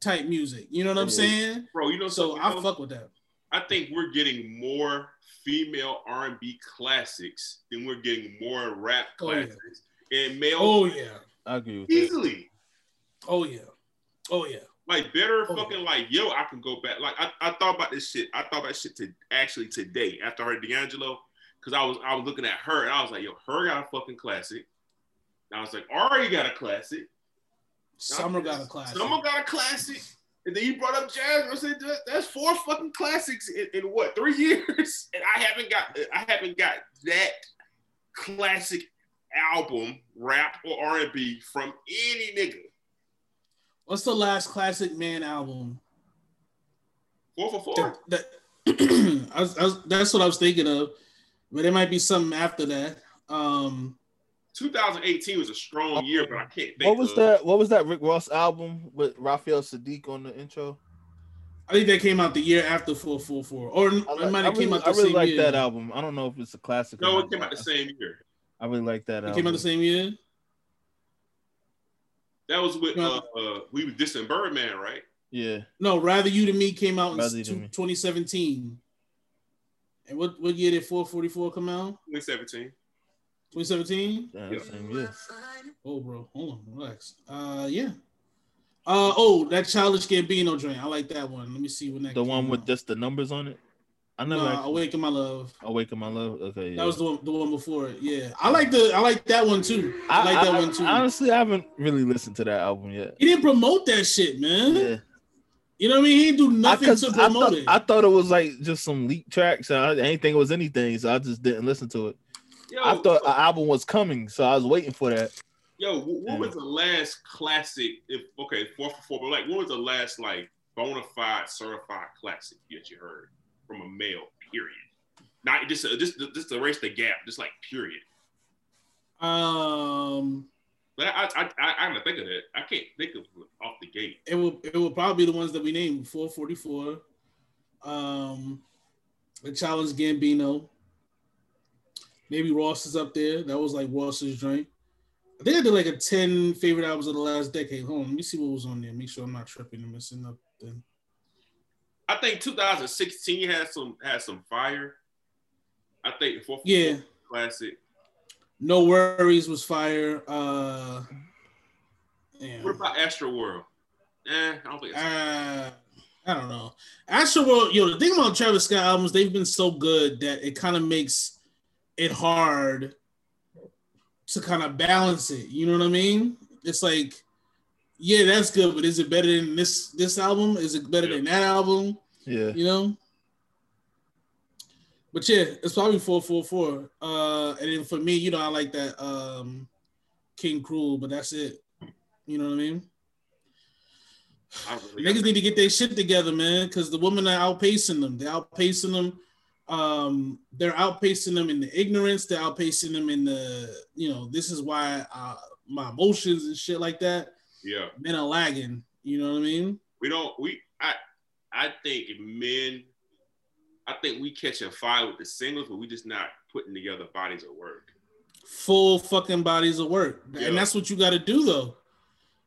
Type music, you know what I'm saying, bro? You know, so I fuck with that. I think we're getting more female R&B classics than we're getting more rap classics and male. Oh yeah, I agree with easily. That. Oh yeah. Like better fucking like yo, I can go back. Like I thought about this shit. I thought about shit today after I heard D'Angelo, because I was looking at her and I was like, yo, her got a fucking classic. And I was like, Ari got a classic. Summer got a classic. And then you brought up Jasmine. I said, that's 4 fucking classics in what, 3 years? And I haven't got that classic album, rap or R&B from any nigga. What's the last classic man album? 4 for 4. That's what I was thinking of. But it might be something after that. 2018 was a strong year, but I can't think. What was that Rick Ross album with Raphael Sadiq on the intro? I think that came out the year after 444, or it might have came out the same year. I really like that album. I don't know if it's a classic. No, it came out the same year. I really like that album. It came out the same year? That was with we were dissing Birdman, right? Yeah. No, Rather You Than Me came out in 2017. And what year did 444 come out? 2017. 2017? Yeah. Oh, bro. Hold on. Relax. Yeah. That Childish Gambino joint. I like that one. Let me see when that The one with out. Just the numbers on it? I never Awaken My Love. Awaken My Love? Okay, yeah. That was the one before it. Yeah. I like that one, too. I like that one, too. Honestly, I haven't really listened to that album yet. He didn't promote that shit, man. Yeah. You know what I mean? He didn't do nothing to promote it. I thought it was, like, just some leaked tracks. I didn't think it was anything, so I just didn't listen to it. Yo, I thought an album was coming, so I was waiting for that. Yo, what was the last classic? If 4 for 4, but like, what was the last like bona fide, certified classic that you heard from a male? Period. Not just erase the gap. Just like period. I'm gonna think of that. I can't think of off the gate. It will probably be the ones that we named. 444. The Challenge Gambino. Maybe Ross is up there. That was like Ross's drink. I think I did like a 10 favorite albums of the last decade. Hold on, let me see what was on there. Make sure I'm not tripping and missing up then. I think 2016 had some fire. I think 444 classic. No Worries was fire. What about Astroworld? I don't think it's I don't know. Astroworld, the thing about Travis Scott albums, they've been so good that it kind of makes it hard to kind of balance it. You know what I mean? It's like, yeah, that's good, but is it better than this album? Is it better than that album? Yeah. You know? But yeah, it's probably 444. And then for me, I like that King Cruel, but that's it. You know what I mean? Niggas need to get their shit together, man, because the women are outpacing them. They're outpacing them. They're outpacing them in the ignorance. They're outpacing them in the, this is why my emotions and shit like that. Yeah. Men are lagging. You know what I mean? I think men... I think we catching fire with the singles, but we just not putting together bodies of work. Full fucking bodies of work. Yeah. And that's what you got to do, though.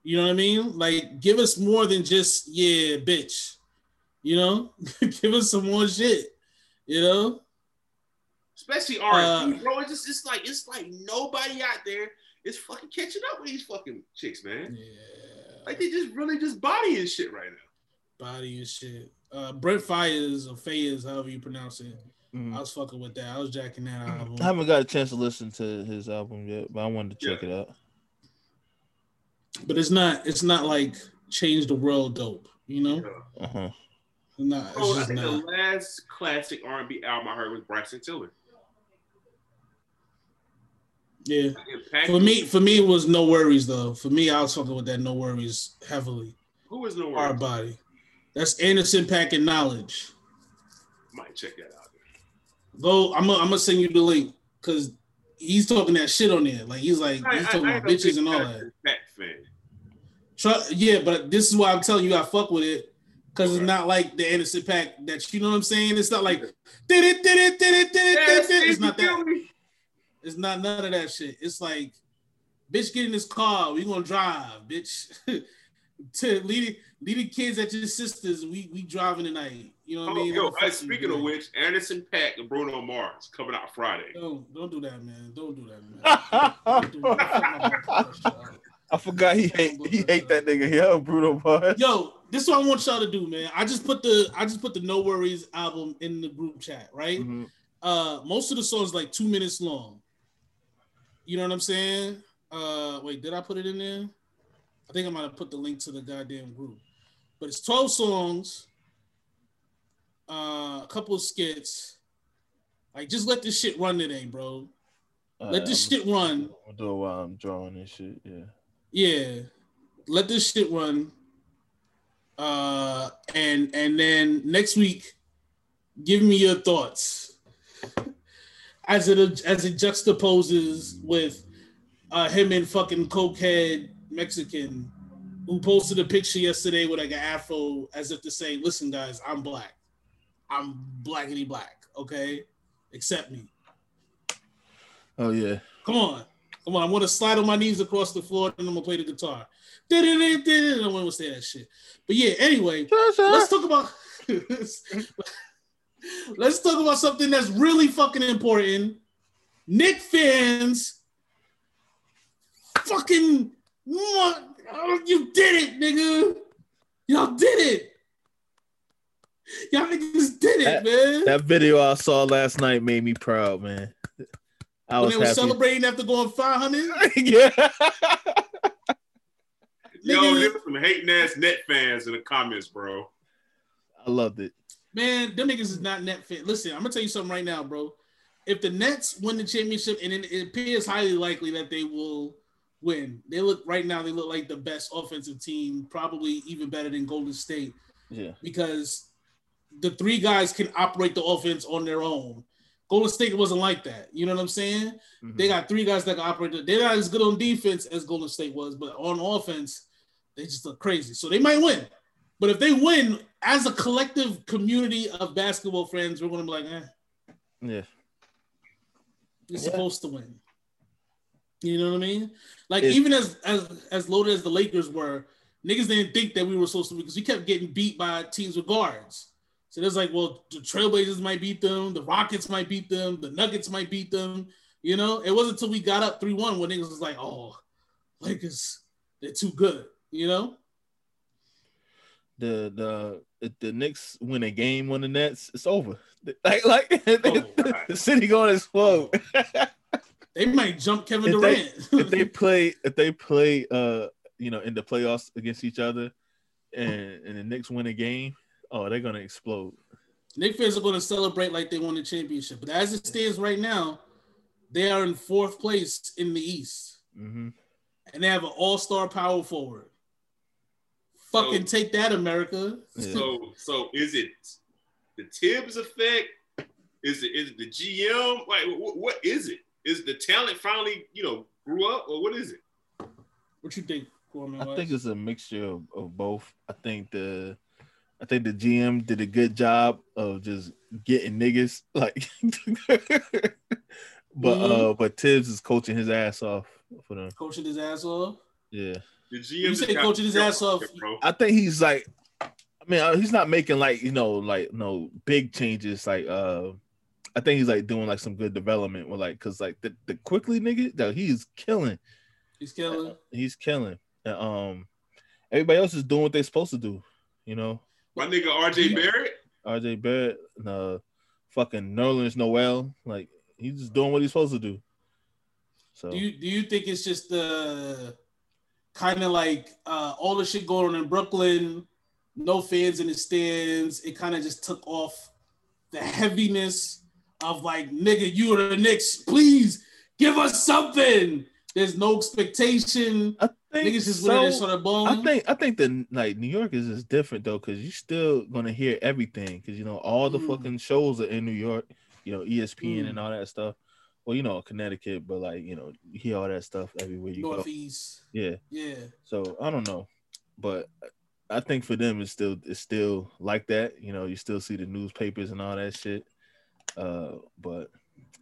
You know what I mean? Like, give us more than just, yeah, bitch. Give us some more shit, Especially R&B, bro. It's like nobody out there is fucking catching up with these fucking chicks, man. Yeah. Like, they just really just bodying shit right now. Bodying shit. Brent Fires or Fayez, however you pronounce it. I was fucking with that. I was jacking that album. I haven't got a chance to listen to his album yet, but I wanted to check it out. But it's not like Change the World dope, Yeah. Uh-huh. The last classic R&B album I heard was Bryson Tiller. Yeah. For me, it was No Worries though. For me, I was fucking with that No Worries heavily. Who is No Worries? Our Body. That's Anderson Paak and Knowledge. Might check that out. Though I'm gonna send you the link because he's talking that shit on there. Like he's talking about bitches and all that. But this is why I'm telling you I fuck with it because it's not like the Anderson Paak that you know what I'm saying. It's not like did it. It's not that. It's not none of that shit. It's like, bitch, get in this car. We gonna drive, bitch. To lead the kids at your sisters. We driving tonight. You know what I mean? Speaking of which, Anderson Paak and Bruno Mars coming out Friday. Don't do that, man. Don't do that, man. I forgot he hate that nigga. Yo, Bruno Mars. Yo, this is what I want y'all to do, man. I just put the No Worries album in the group chat, right? Mm-hmm. Most of the songs like 2 minutes long. You know what I'm saying? Wait, did I put it in there? I think I might have put the link to the goddamn group. But it's 12 songs, a couple of skits. Like, just let this shit run today, bro. Let this shit run. I'll do it while I'm drawing this shit, yeah. Yeah. Let this shit run. And then next week, give me your thoughts. As it juxtaposes with him and fucking Cokehead, Mexican who posted a picture yesterday with like an afro as if to say, listen guys, I'm black. I'm blackity black, okay? Accept me. Oh yeah. Come on, I'm gonna slide on my knees across the floor and I'm gonna play the guitar. No one will say that shit. But yeah, anyway, let's talk about something that's really fucking important. Knicks fans fucking you did it, nigga. Y'all did it. Y'all niggas did it, man. That video I saw last night made me proud, man. They were celebrating after going 500? Yeah. Yo, there were some hating ass net fans in the comments, bro. I loved it. Man, them niggas is not net fans. Listen, I'm going to tell you something right now, bro. If the Nets win the championship, and it appears highly likely that they will win. They look like the best offensive team, probably even better than Golden State. Yeah. Because the three guys can operate the offense on their own. Golden State wasn't like that. You know what I'm saying? Mm-hmm. They got three guys that can operate. They're not as good on defense as Golden State was, but on offense, they just look crazy. So they might win. But if they win, as a collective community of basketball fans, we're going to be like, eh. Yeah. You're supposed to win. You know what I mean? Like, even as loaded as the Lakers were, niggas didn't think that we were supposed to win because we kept getting beat by teams with guards. So there's like, well, the Trailblazers might beat them, the Rockets might beat them, the Nuggets might beat them. You know, it wasn't until we got up 3-1 when niggas was like, oh, Lakers, they're too good. You know, the Knicks win a game, win the Nets, it's over. Like the city gonna explode. They might jump Kevin Durant. If they play, you know, in the playoffs against each other, and the Knicks win a game. Oh, they're going to explode. Knicks fans are going to celebrate like they won the championship. But as it stands right now, they are in fourth place in the East. Mm-hmm. And they have an all-star power forward. Fucking take that, America. Yeah. So is it the Tibbs effect? Is it the GM? Like, what is it? Is the talent finally, you know, grew up? Or what is it? What you think, Corman? I think it's a mixture of both. I think the GM did a good job of just getting niggas, like, but Tibbs is coaching his ass off for them. Coaching his ass off? Yeah. The GM, you say coaching his ass off. I think he's like, I mean, he's not making like, you know, like no big changes. Like, I think he's like doing like some good development with like, cause like the quickly nigga, though, he's killing. He's killing. He's killing. And, everybody else is doing what they're supposed to do, you know. My nigga RJ Barrett? RJ Barrett, fucking Nerlens Noel. Like, he's just doing what he's supposed to do. So do you think it's just the kind of like all the shit going on in Brooklyn, no fans in the stands, it kind of just took off the heaviness of like, nigga, you are the Knicks, please give us something. There's no expectation. Niggas just winning this on their bone. I think the like New York is just different though, because you're still gonna hear everything, because you know all the fucking shows are in New York, you know, ESPN and all that stuff. Well, you know, Connecticut, but like, you know, you hear all that stuff everywhere you Northeast. Go. Northeast. Yeah. So I don't know, but I think for them it's still like that. You know, you still see the newspapers and all that shit. But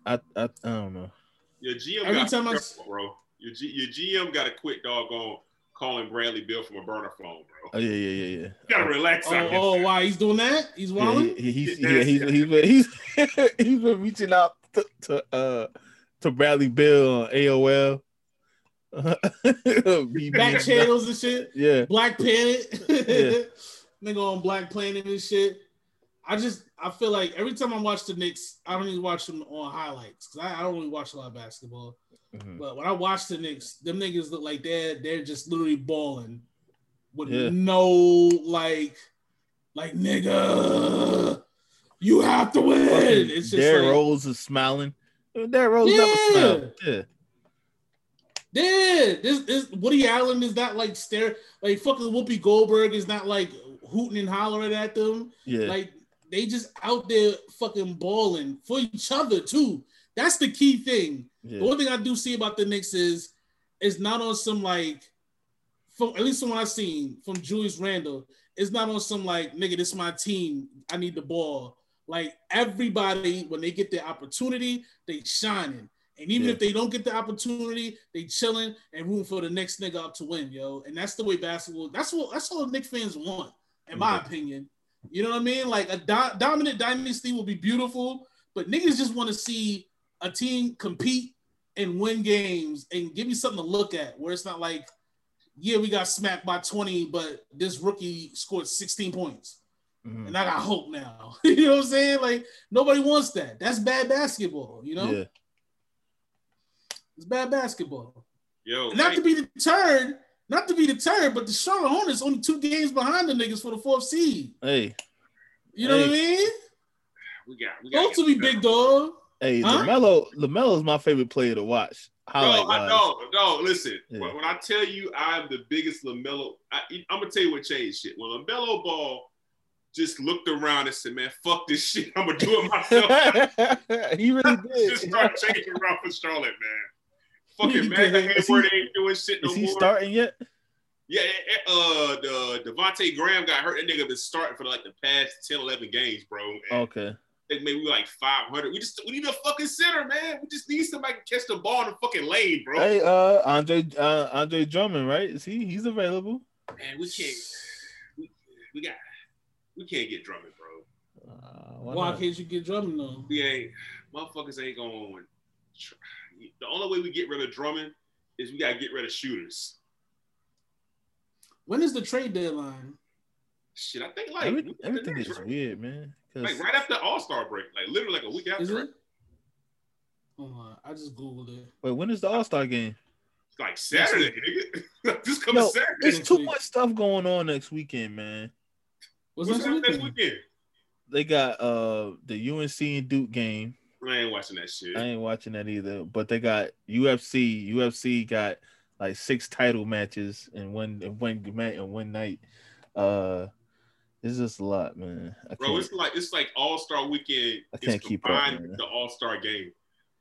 I don't know. Your GM every got time careful, bro. Your GM got to quit doggone calling Bradley Bill from a burner phone, bro. Oh yeah. You gotta relax. Oh wow, he's doing that? He's wilding? He's been reaching out to Bradley Bill on AOL. Back channels and shit. Yeah. Black Planet. Yeah. Nigga on Black Planet and shit. I feel like every time I watch the Knicks, I don't even watch them on highlights because I don't really watch a lot of basketball. Mm-hmm. But when I watch the Knicks, them niggas look like they're just literally balling with no like nigga, you have to win. It's just Derrick Rose is smiling. Derrick Rose never smiled. Yeah. Yeah, this Woody Allen is not like stare like fucking Whoopi Goldberg is not like hooting and hollering at them. Yeah, like they just out there fucking balling for each other too. That's the key thing. Yeah. The one thing I do see about the Knicks is it's not on some like, from at least from what I've seen from Julius Randle, it's not on some like nigga, this is my team, I need the ball. Like everybody, when they get the opportunity, they shining. And even if they don't get the opportunity, they chilling and rooting for the next nigga up to win, yo. And that's the way basketball. That's all Knicks fans want, in my opinion. You know what I mean? Like a dominant dynasty will be beautiful, but niggas just want to see a team compete and win games and give me something to look at. Where it's not like, yeah, we got smacked by 20, but this rookie scored 16 points, and I got hope now. You know what I'm saying? Like nobody wants that. That's bad basketball. You know. Yeah. It's bad basketball. Yo, not to be deterred, but the Charlotte Hornets only 2 games behind the niggas for the 4th seed. Hey. You know what I mean? We got both to be big dog. Hey, LaMelo is my favorite player to watch. No, listen. Yeah. When I tell you I'm the biggest LaMelo, I'm going to tell you what changed shit. When LaMelo Ball just looked around and said, man, fuck this shit. I'm going to do it myself. He really did. Just start changing around for Charlotte, man. Fucking Maggie Hayward ain't doing shit no more. Is he starting yet? Yeah, Devontae Graham got hurt. That nigga been starting for like the past 10, 11 games, bro. And okay. I think maybe we like 500. We need a fucking center, man. We just need somebody to catch the ball in the fucking lane, bro. Hey, Andre Drummond, right? Is he's available? Man, we can't get Drummond, bro. Why can't you get Drummond though? Motherfuckers ain't going. The only way we get rid of Drummond is we gotta get rid of shooters. When is the trade deadline? Shit, I think like everything is weird, man. Like right after All-Star break, like literally like a week after. Is it? Oh, I just Googled it. Wait, when is the All-Star game? It's like Saturday, nigga. Just coming Saturday. There's too much stuff going on next weekend, man. What's next weekend? They got the UNC and Duke game. I ain't watching that shit. I ain't watching that either. But they got UFC. UFC got like 6 title matches in one night. It's just a lot, man. Bro, it's like All-Star weekend. I can't keep up, man. The All-Star game.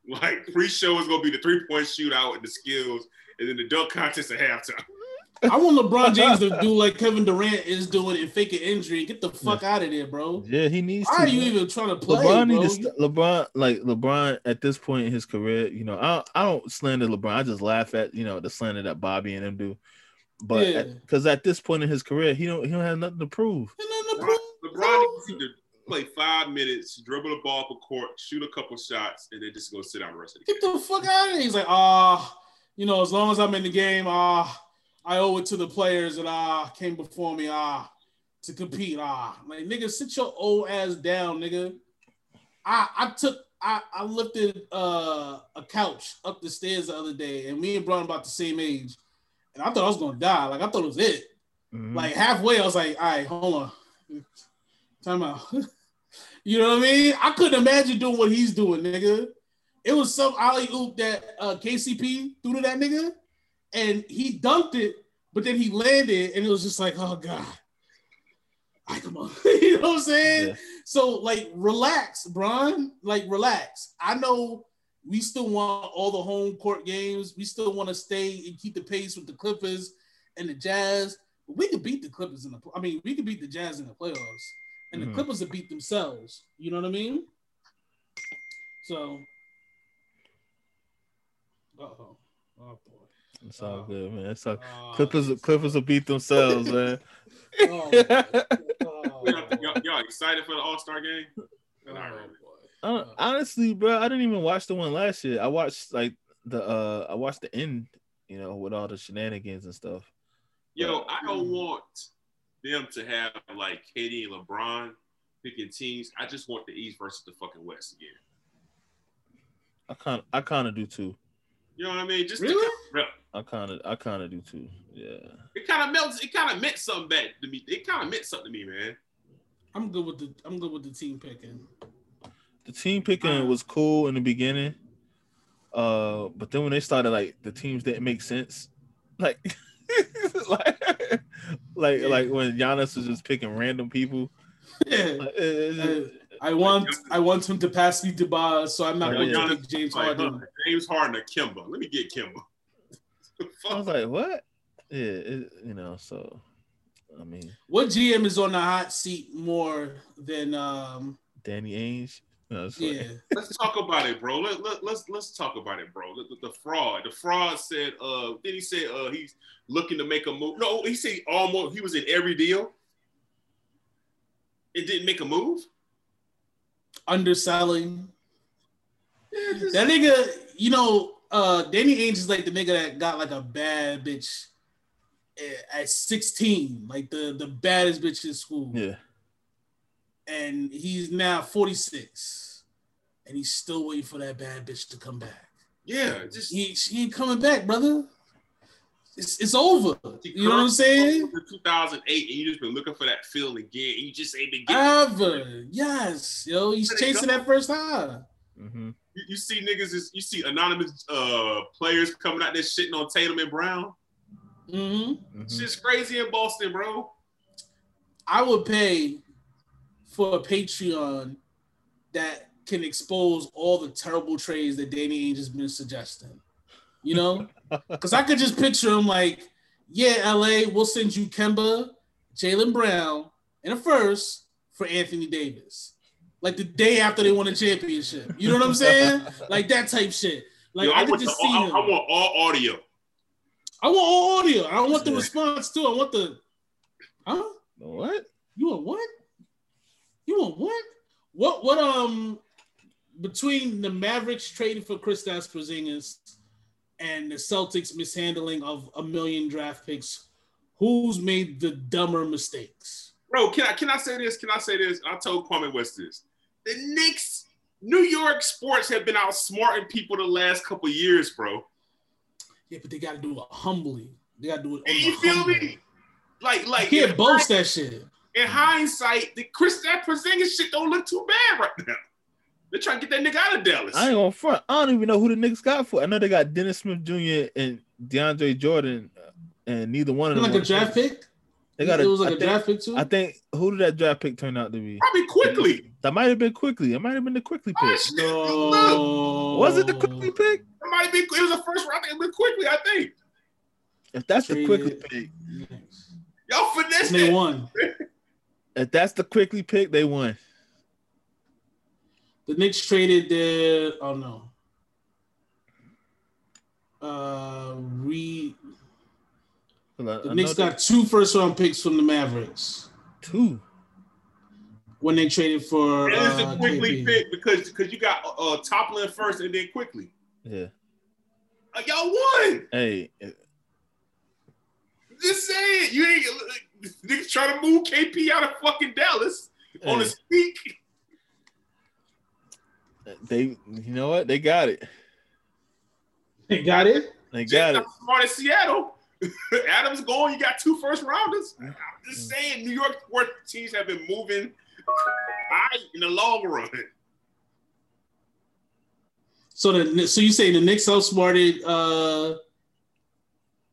Like pre-show is gonna be the 3-point shootout and the skills, and then the dunk contest at halftime. I want LeBron James to do like Kevin Durant is doing and fake an injury. Get the fuck out of there, bro. Yeah, he needs. Why are you even trying to play? LeBron at this point in his career, you know, I don't slander LeBron. I just laugh at the slander that Bobby and them do. But because at this point in his career, he don't have nothing to prove. LeBron needs to play 5 minutes, dribble the ball up a court, shoot a couple shots, and then just go sit out the rest of the game. Get the fuck out of here. He's like, as long as I'm in the game, I owe it to the players that came before me, to compete. Like, nigga, sit your old ass down, nigga. I lifted a couch up the stairs the other day, and me and Bron about the same age. And I thought I was gonna die. Like, I thought it was it. Mm-hmm. Like, halfway, I was like, all right, hold on. Time out. You know what I mean? I couldn't imagine doing what he's doing, nigga. It was some alley-oop that KCP threw to that nigga, and he dunked it, but then he landed, and it was just like, oh, God. All right, come on. You know what I'm saying? Yeah. So, like, relax, Bron. Like, relax. I know. We still want all the home court games. We still want to stay and keep the pace with the Clippers and the Jazz. But we could beat the Clippers we could beat the Jazz in the playoffs. And the Clippers would beat themselves. You know what I mean? So. Uh-oh. Oh, boy. It's all good, man. It's all Clippers will beat themselves, man. Y'all excited for the All-Star game? Honestly, bro, I didn't even watch the one last year. I watched the end, with all the shenanigans and stuff. Yo, I don't want them to have like KD and LeBron picking teams. I just want the East versus the fucking West again. I kind of do too. You know what I mean? Just really? I kind of do too. Yeah. It kind of meant something back to me. It kind of meant something to me, man. I'm good with the team picking. The team picking was cool in the beginning, but then when they started, like, the teams didn't make sense. Like, like when Giannis was just picking random people. Yeah. I want him to pass me to Bob, so I'm not going to pick James Harden. James Harden or Kimba. Let me get Kimba. I was like, what? Yeah, so, I mean. What GM is on the hot seat more than Danny Ainge? No, yeah, let's talk about it, bro. Let's talk about it, bro. The fraud. The fraud said. Then he said he's looking to make a move. No, he said almost he was in every deal. It didn't make a move. Underselling. Yeah, that nigga, Danny Ainge is like the nigga that got like a bad bitch at 16, like the baddest bitch in school. Yeah. And he's now 46, and he's still waiting for that bad bitch to come back. Yeah, she ain't coming back, brother. It's over. You know what I'm saying? 2008, and you just been looking for that feeling again. And you just ain't been getting ever. Yes, he's chasing that first high. Mm-hmm. You see niggas, you see anonymous players coming out there shitting on Tatum and Brown. Mm-hmm. Shit's crazy in Boston, bro. I would pay for a Patreon that can expose all the terrible trades that Danny Ainge has been suggesting, you know? Because I could just picture him like, yeah, LA, we'll send you Kemba, Jaylen Brown, and a first for Anthony Davis. Like the day after they won a championship. You know what I'm saying? Like that type shit. Like, yo, I could just see him. I want all audio. I want all audio. I don't want the response too. I want the, huh? What? You want what? You want what? What, between the Mavericks trading for Kristaps Porzingis and the Celtics mishandling of $1 million draft picks, who's made the dumber mistakes? Bro, can I say this? I told Kwame West this. The Knicks, New York sports have been outsmarting people the last couple years, bro. Yeah, but they got to do it humbly. They got to do it. And you feel me? Like you can't boast that shit. In hindsight, the Kristaps Porzingis shit don't look too bad right now. They're trying to get that nigga out of Dallas. I ain't gonna front. I don't even know who the Knicks got for. I know they got Dennis Smith Jr. and DeAndre Jordan, and neither one of them. Like a draft pick? They got a draft pick too? I think, who did that draft pick turn out to be? Probably Quickly. That might have been Quickly. It might have been the Quickly pick. Oh, no. Was it the Quickly pick? It might be. It was the first round. It was Quickly, I think. If that's the Quickly pick. Y'all finessed it. They won. If that's the Quickly pick, they won. The Knicks traded their, the Knicks got 2 first-round picks from the Mavericks. 2? When they traded for that is a Quickly pick because you got Toplin first and then Quickly. Yeah. Y'all won! Hey. Just saying. You ain't niggas trying to move KP out of fucking Dallas on his feet. You know what? They got it. They got it? They got it. Smart in Seattle. Adams going. You got 2 first-rounders. I'm just saying, New York sports teams have been moving in the long run. So you say the Knicks outsmarted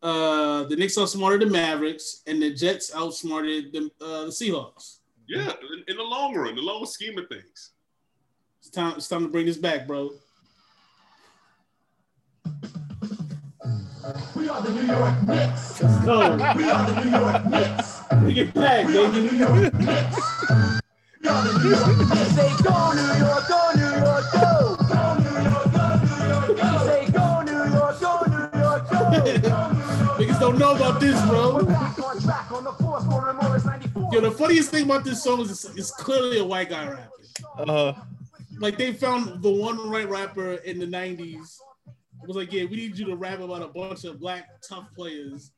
the Mavericks and the Jets outsmarted the Seahawks. Yeah, in the long run, the long scheme of things. It's time to bring this back, bro. We are the New York Knicks. Let's go. We are the New York Knicks. We get back, baby. We are the New York Knicks. We are the New York Knicks. Say go, New York, go, New York, go. Go, New York, go, New York, go. Say go, New York, go, New York, go. Niggas don't know about this, bro. We're back on track on the fourth quarter of Morris 94. Yo, the funniest thing about this song is it's clearly a white guy rapping. Like they found the one right rapper in the 90s. It was like, yeah, we need you to rap about a bunch of black tough players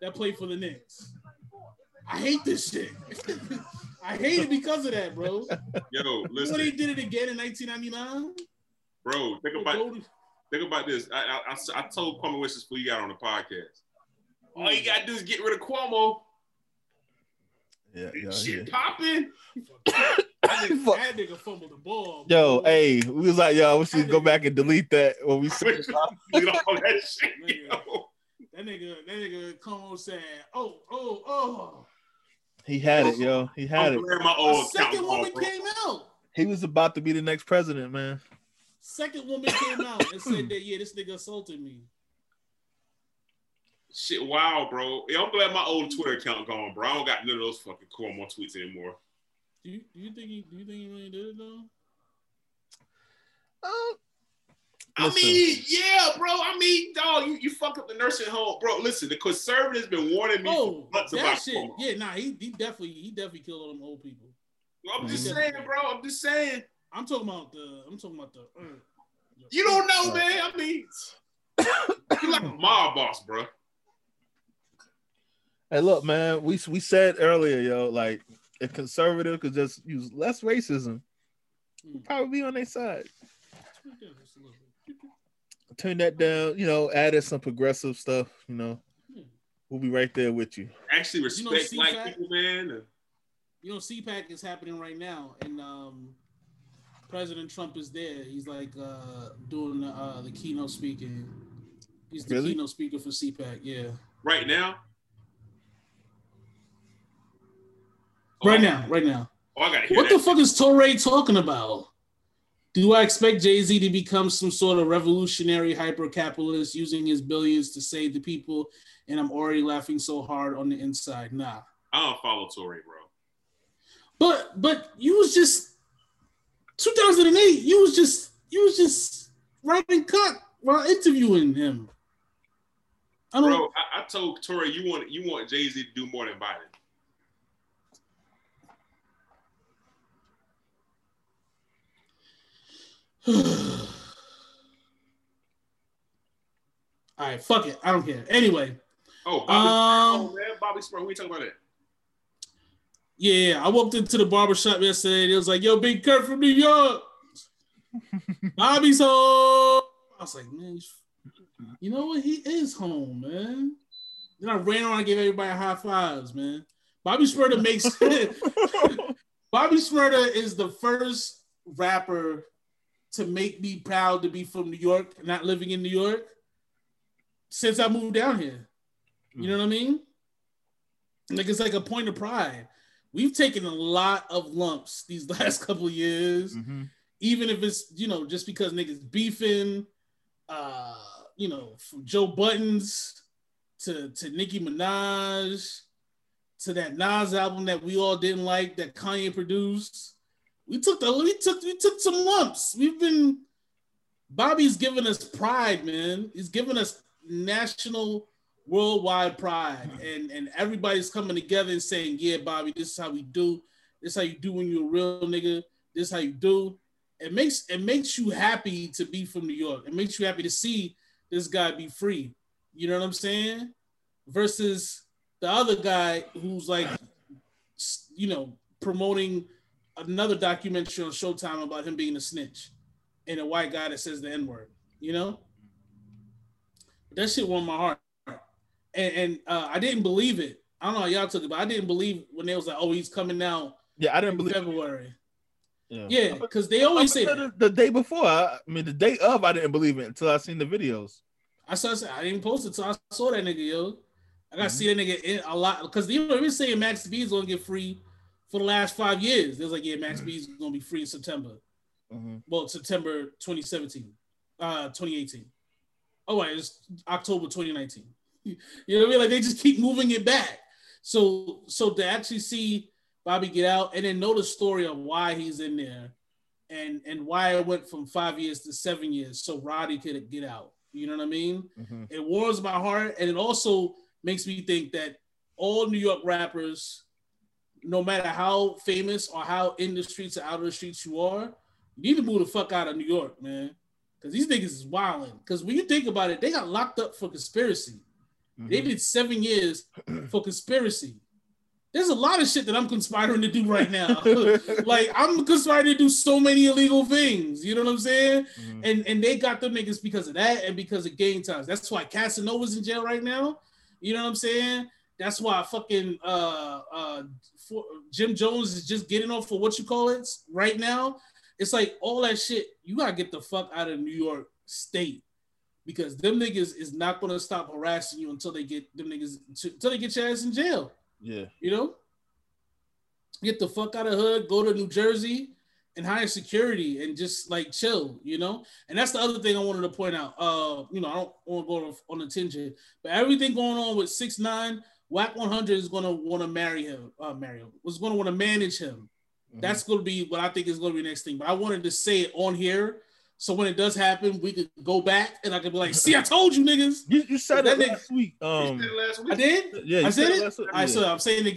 that play for the Knicks. I hate this shit. I hate it because of that, bro. Yo, listen. When they did it again in 1999? Bro, think about this. I told Cuomo West before you got on the podcast. All you got to do is get rid of Cuomo. Yeah, shit popping. That nigga fumbled the ball. Yo, bro. Hey, we was like, yo, I wish you go back and delete that when we said that shit. That nigga Como said, oh. He had it, yo. He had it. My second woman came out. He was about to be the next president, man. Second woman came out and said that, yeah, this nigga assaulted me. Shit, wow, bro. Yeah, I'm glad my old Twitter account gone, bro. I don't got none of those fucking Cuomo tweets anymore. Do you think he really did it though? Yeah, bro. Dog, you fuck up the nursing home, bro. Listen, the conservatives been warning me for months about shit. Cuomo. Yeah, nah, he definitely killed all them old people. Well, I'm just saying, bro. I'm talking about the. You don't know, man. You're like a mob boss, bro. Hey, look, man, we said earlier, yo, like if conservative could just use less racism, we'd probably be on their side. Turn that down, you know, add in some progressive stuff, you know. We'll be right there with you. Actually respect black people, man. You know, CPAC is happening right now, and President Trump is there. He's like doing the keynote speaking. He's the keynote speaker for CPAC, yeah. Right now? Right now. Oh, I gotta hear what that. The fuck is Torrey talking about? Do I expect Jay-Z to become some sort of revolutionary hyper-capitalist using his billions to save the people? And I'm already laughing so hard on the inside. Nah. I don't follow Torrey, bro. But you was just 2008. You was just writing cut while interviewing him. I told Torrey you want Jay-Z to do more than Biden. All right, fuck it. I don't care. Anyway. Oh, Bobby Sproul. We talking about it. Yeah, I walked into the barbershop yesterday and it was like, yo, Big Kurt from New York. Bobby's home. I was like, man, you know what? He is home, man. Then I ran around and gave everybody high fives, man. Bobby Shmurda makes it. Bobby Shmurda is the first rapper to make me proud to be from New York, not living in New York, since I moved down here. You know what I mean? Like, it's like a point of pride. We've taken a lot of lumps these last couple of years, even if it's, you know, just because niggas beefing, you know, from Joe Buttons to Nicki Minaj, to that Nas album that we all didn't like that Kanye produced. We took some lumps. Bobby's given us pride, man. He's given us national, worldwide pride, and everybody's coming together and saying, "Yeah, Bobby, this is how we do. This is how you do when you're a real nigga. This is how you do." It makes you happy to be from New York. It makes you happy to see this guy be free. You know what I'm saying? Versus the other guy who's like, you know, promoting another documentary on Showtime about him being a snitch and a white guy that says the N-word, you know? That shit warmed my heart. And I didn't believe it. I don't know how y'all took it, but I didn't believe when they was like, oh, he's coming out. Yeah, I didn't believe February. Yeah, because they always say that. The day before, the day of, I didn't believe it until I seen the videos. I didn't post it until I saw that nigga, yo. I got to see that nigga in a lot. Because they were saying Max B is going to get free for the last 5 years. They was like, yeah, Max B is going to be free in September. Well, September 2017, 2018. Oh, right, it's October 2019. You know what I mean? Like, they just keep moving it back. So to actually see Bobby get out and then know the story of why he's in there and why it went from 5 years to 7 years so Roddy could get out. You know what I mean? It warms my heart, and it also makes me think that all New York rappers, no matter how famous or how in the streets or out of the streets you are, you need to move the fuck out of New York, man. Because these niggas is wilding. Because when you think about it, they got locked up for conspiracy. They did 7 years for conspiracy. There's a lot of shit that I'm conspiring to do right now. Like, I'm conspiring to do so many illegal things. You know what I'm saying? And they got them niggas because of that and because of game times. That's why Casanova's in jail right now. You know what I'm saying? That's why fucking Jim Jones is just getting off for what you call it right now. It's like all that shit. You gotta get the fuck out of New York State because them niggas is not gonna stop harassing you until they get your ass in jail. Yeah, you know. Get the fuck out of hood. Go to New Jersey and hire security and just like chill. You know. And that's the other thing I wanted to point out. You know, I don't want to go on a tangent, but everything going on with 6ix9ine. Wack 100 is going to want to marry him, was going to want to manage him. That's going to be what I think is going to be the next thing. But I wanted to say it on here, so when it does happen, we could go back and I could be like, see, I told you niggas. You said that last week. I did? Yeah, I said it? All right, so I'm saying it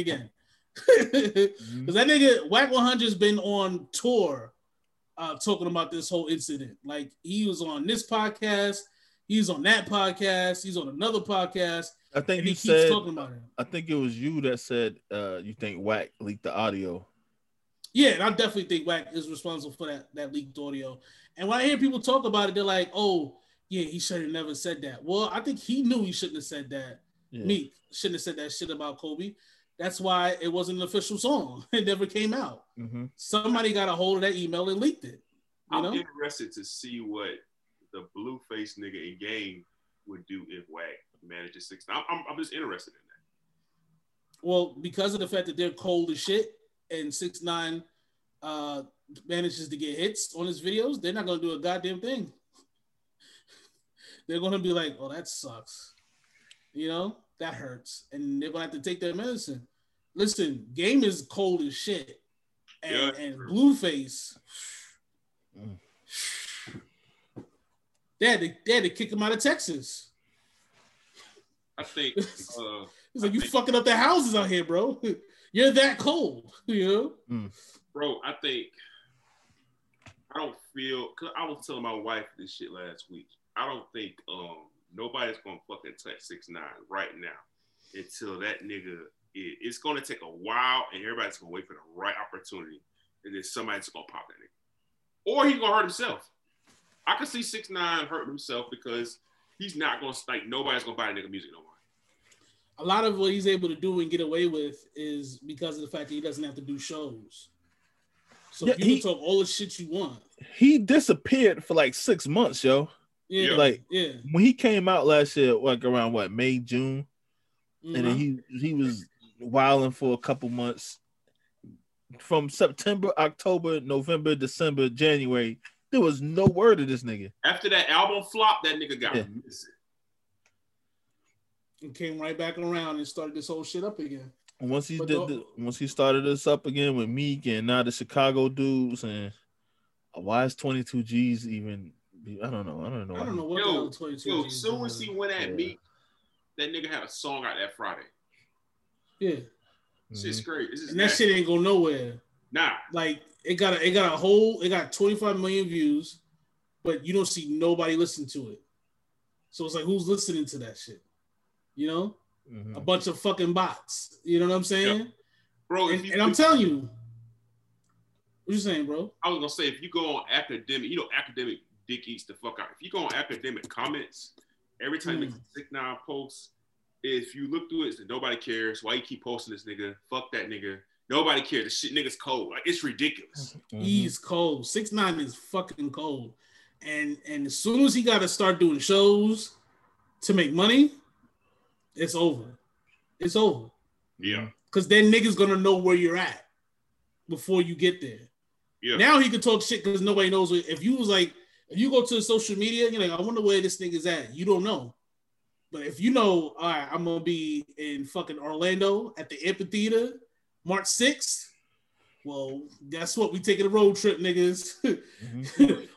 again. Because that nigga, Wack 100's been on tour talking about this whole incident. Like, he was on this podcast. He's on that podcast. He's on another podcast. I think you said, talking about him. I think it was you that said you think Wack leaked the audio. Yeah, and I definitely think Wack is responsible for that leaked audio. And when I hear people talk about it, they're like, oh, yeah, he should have never said that. Well, I think he knew he shouldn't have said that. Yeah. Meek shouldn't have said that shit about Kobe. That's why it wasn't an official song. It never came out. Somebody got a hold of that email and leaked it. I'm interested to see what the blue-faced nigga in Game would do if Wack manages 6ix9ine. I'm just interested in that. Well, because of the fact that they're cold as shit, and 6ix9ine manages to get hits on his videos, they're not going to do a goddamn thing. They're going to be like, oh, that sucks. You know, that hurts. And they're going to have to take their medicine. Listen, Game is cold as shit. And, yeah, and Blueface. Mm. They had to kick him out of Texas. I think. It's like, you fucking up the houses out here, bro. You're that cold, you know? Mm. Bro, I think, I don't feel, cause I was telling my wife this shit last week. I don't think nobody's going to fucking touch 6ix9ine right now until that nigga, it's going to take a while and everybody's going to wait for the right opportunity and then somebody's going to pop that nigga. Or he's going to hurt himself. I can see 6ix9ine hurting himself because he's not going to, like, nobody's going to buy a nigga music no more. A lot of what he's able to do and get away with is because of the fact that he doesn't have to do shows. So yeah, you can talk all the shit you want. He disappeared for like 6 months, yo. Yeah. Like, yeah. When he came out last year, like around what, May, June? Mm-hmm. And then he was wilding for a couple months. From September, October, November, December, January, there was no word of this nigga. After that album flopped, that nigga got missing. And came right back around and started this whole shit up again. Once he once he started this up again with Meek and now the Chicago dudes, and why is 22 Gz even? I don't know. I don't know what the 22 Gz. As soon as he went at Meek, that nigga had a song out that Friday. Yeah, shit's great. And that shit ain't go nowhere. Nah, like it got 25 million views, but you don't see nobody listen to it. So it's like, who's listening to that shit? You know, a bunch of fucking bots. You know what I'm saying? Yep. Bro, and I'm telling you. What you saying, bro? I was going to say, if you go on Academic, you know, Academic dick eats the fuck out. If you go on Academic comments, every time it's a 6ix9ine posts, if you look through it, it's that nobody cares. Why you keep posting this nigga? Fuck that nigga. Nobody cares. The shit nigga's cold. Like, it's ridiculous. He's cold. 6ix9ine is fucking cold. And as soon as he got to start doing shows to make money, it's over. It's over. Yeah. Because then niggas gonna know where you're at before you get there. Yeah. Now he can talk shit because nobody knows. If you go to social media, you're like, I wonder where this nigga's at. You don't know. But if you know, all right, I'm gonna be in fucking Orlando at the amphitheater March 6th. Well, guess what? We taking a road trip, niggas.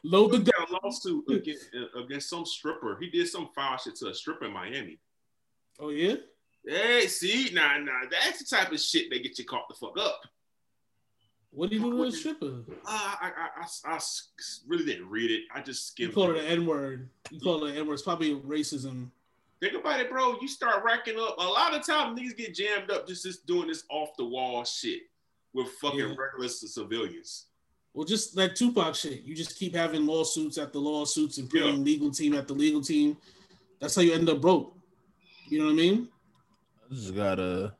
Load the gun. Lawsuit against some stripper. He did some foul shit to a stripper in Miami. Oh, yeah? Hey, see? Nah. That's the type of shit that get you caught the fuck up. What do you do with a stripper? I really didn't read it. I just skimmed it. You call it an N-word. You call it an N-word. It's probably racism. Think about it, bro. You start racking up. A lot of times, niggas get jammed up just doing this off-the-wall shit with fucking reckless civilians. Well, just that Tupac shit. You just keep having lawsuits after lawsuits and putting legal team after legal team. That's how you end up broke. You know what I mean? I just got a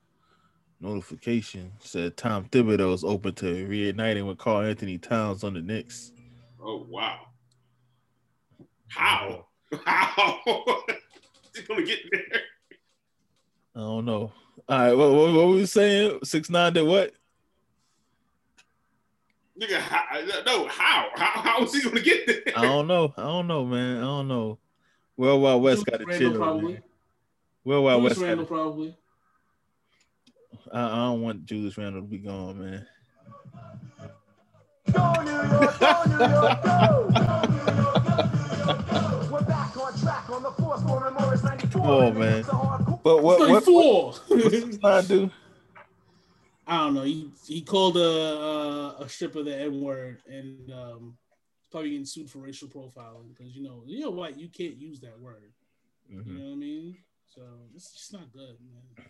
notification. Said Tom Thibodeau is open to reigniting with Karl Anthony Towns on the Knicks. Oh, wow. How? He's going to get there. I don't know. All right, what were we saying? 6ix9ine did what? Nigga, how? How is he going to get there? I don't know, man. I don't know. World Wide West got to chill, probably. Man. Julius Randle, probably. I don't want Julius Randle to be gone, man. Go New York, go New York, go! Go New York, go New York, go! We're back on track on the fourth quarter, Morris 94. Oh, man. But what do? I don't know. He called a stripper the N-word and probably getting sued for racial profiling because, you know what? You can't use that word. Mm-hmm. You know what I mean? So it's just not good, man.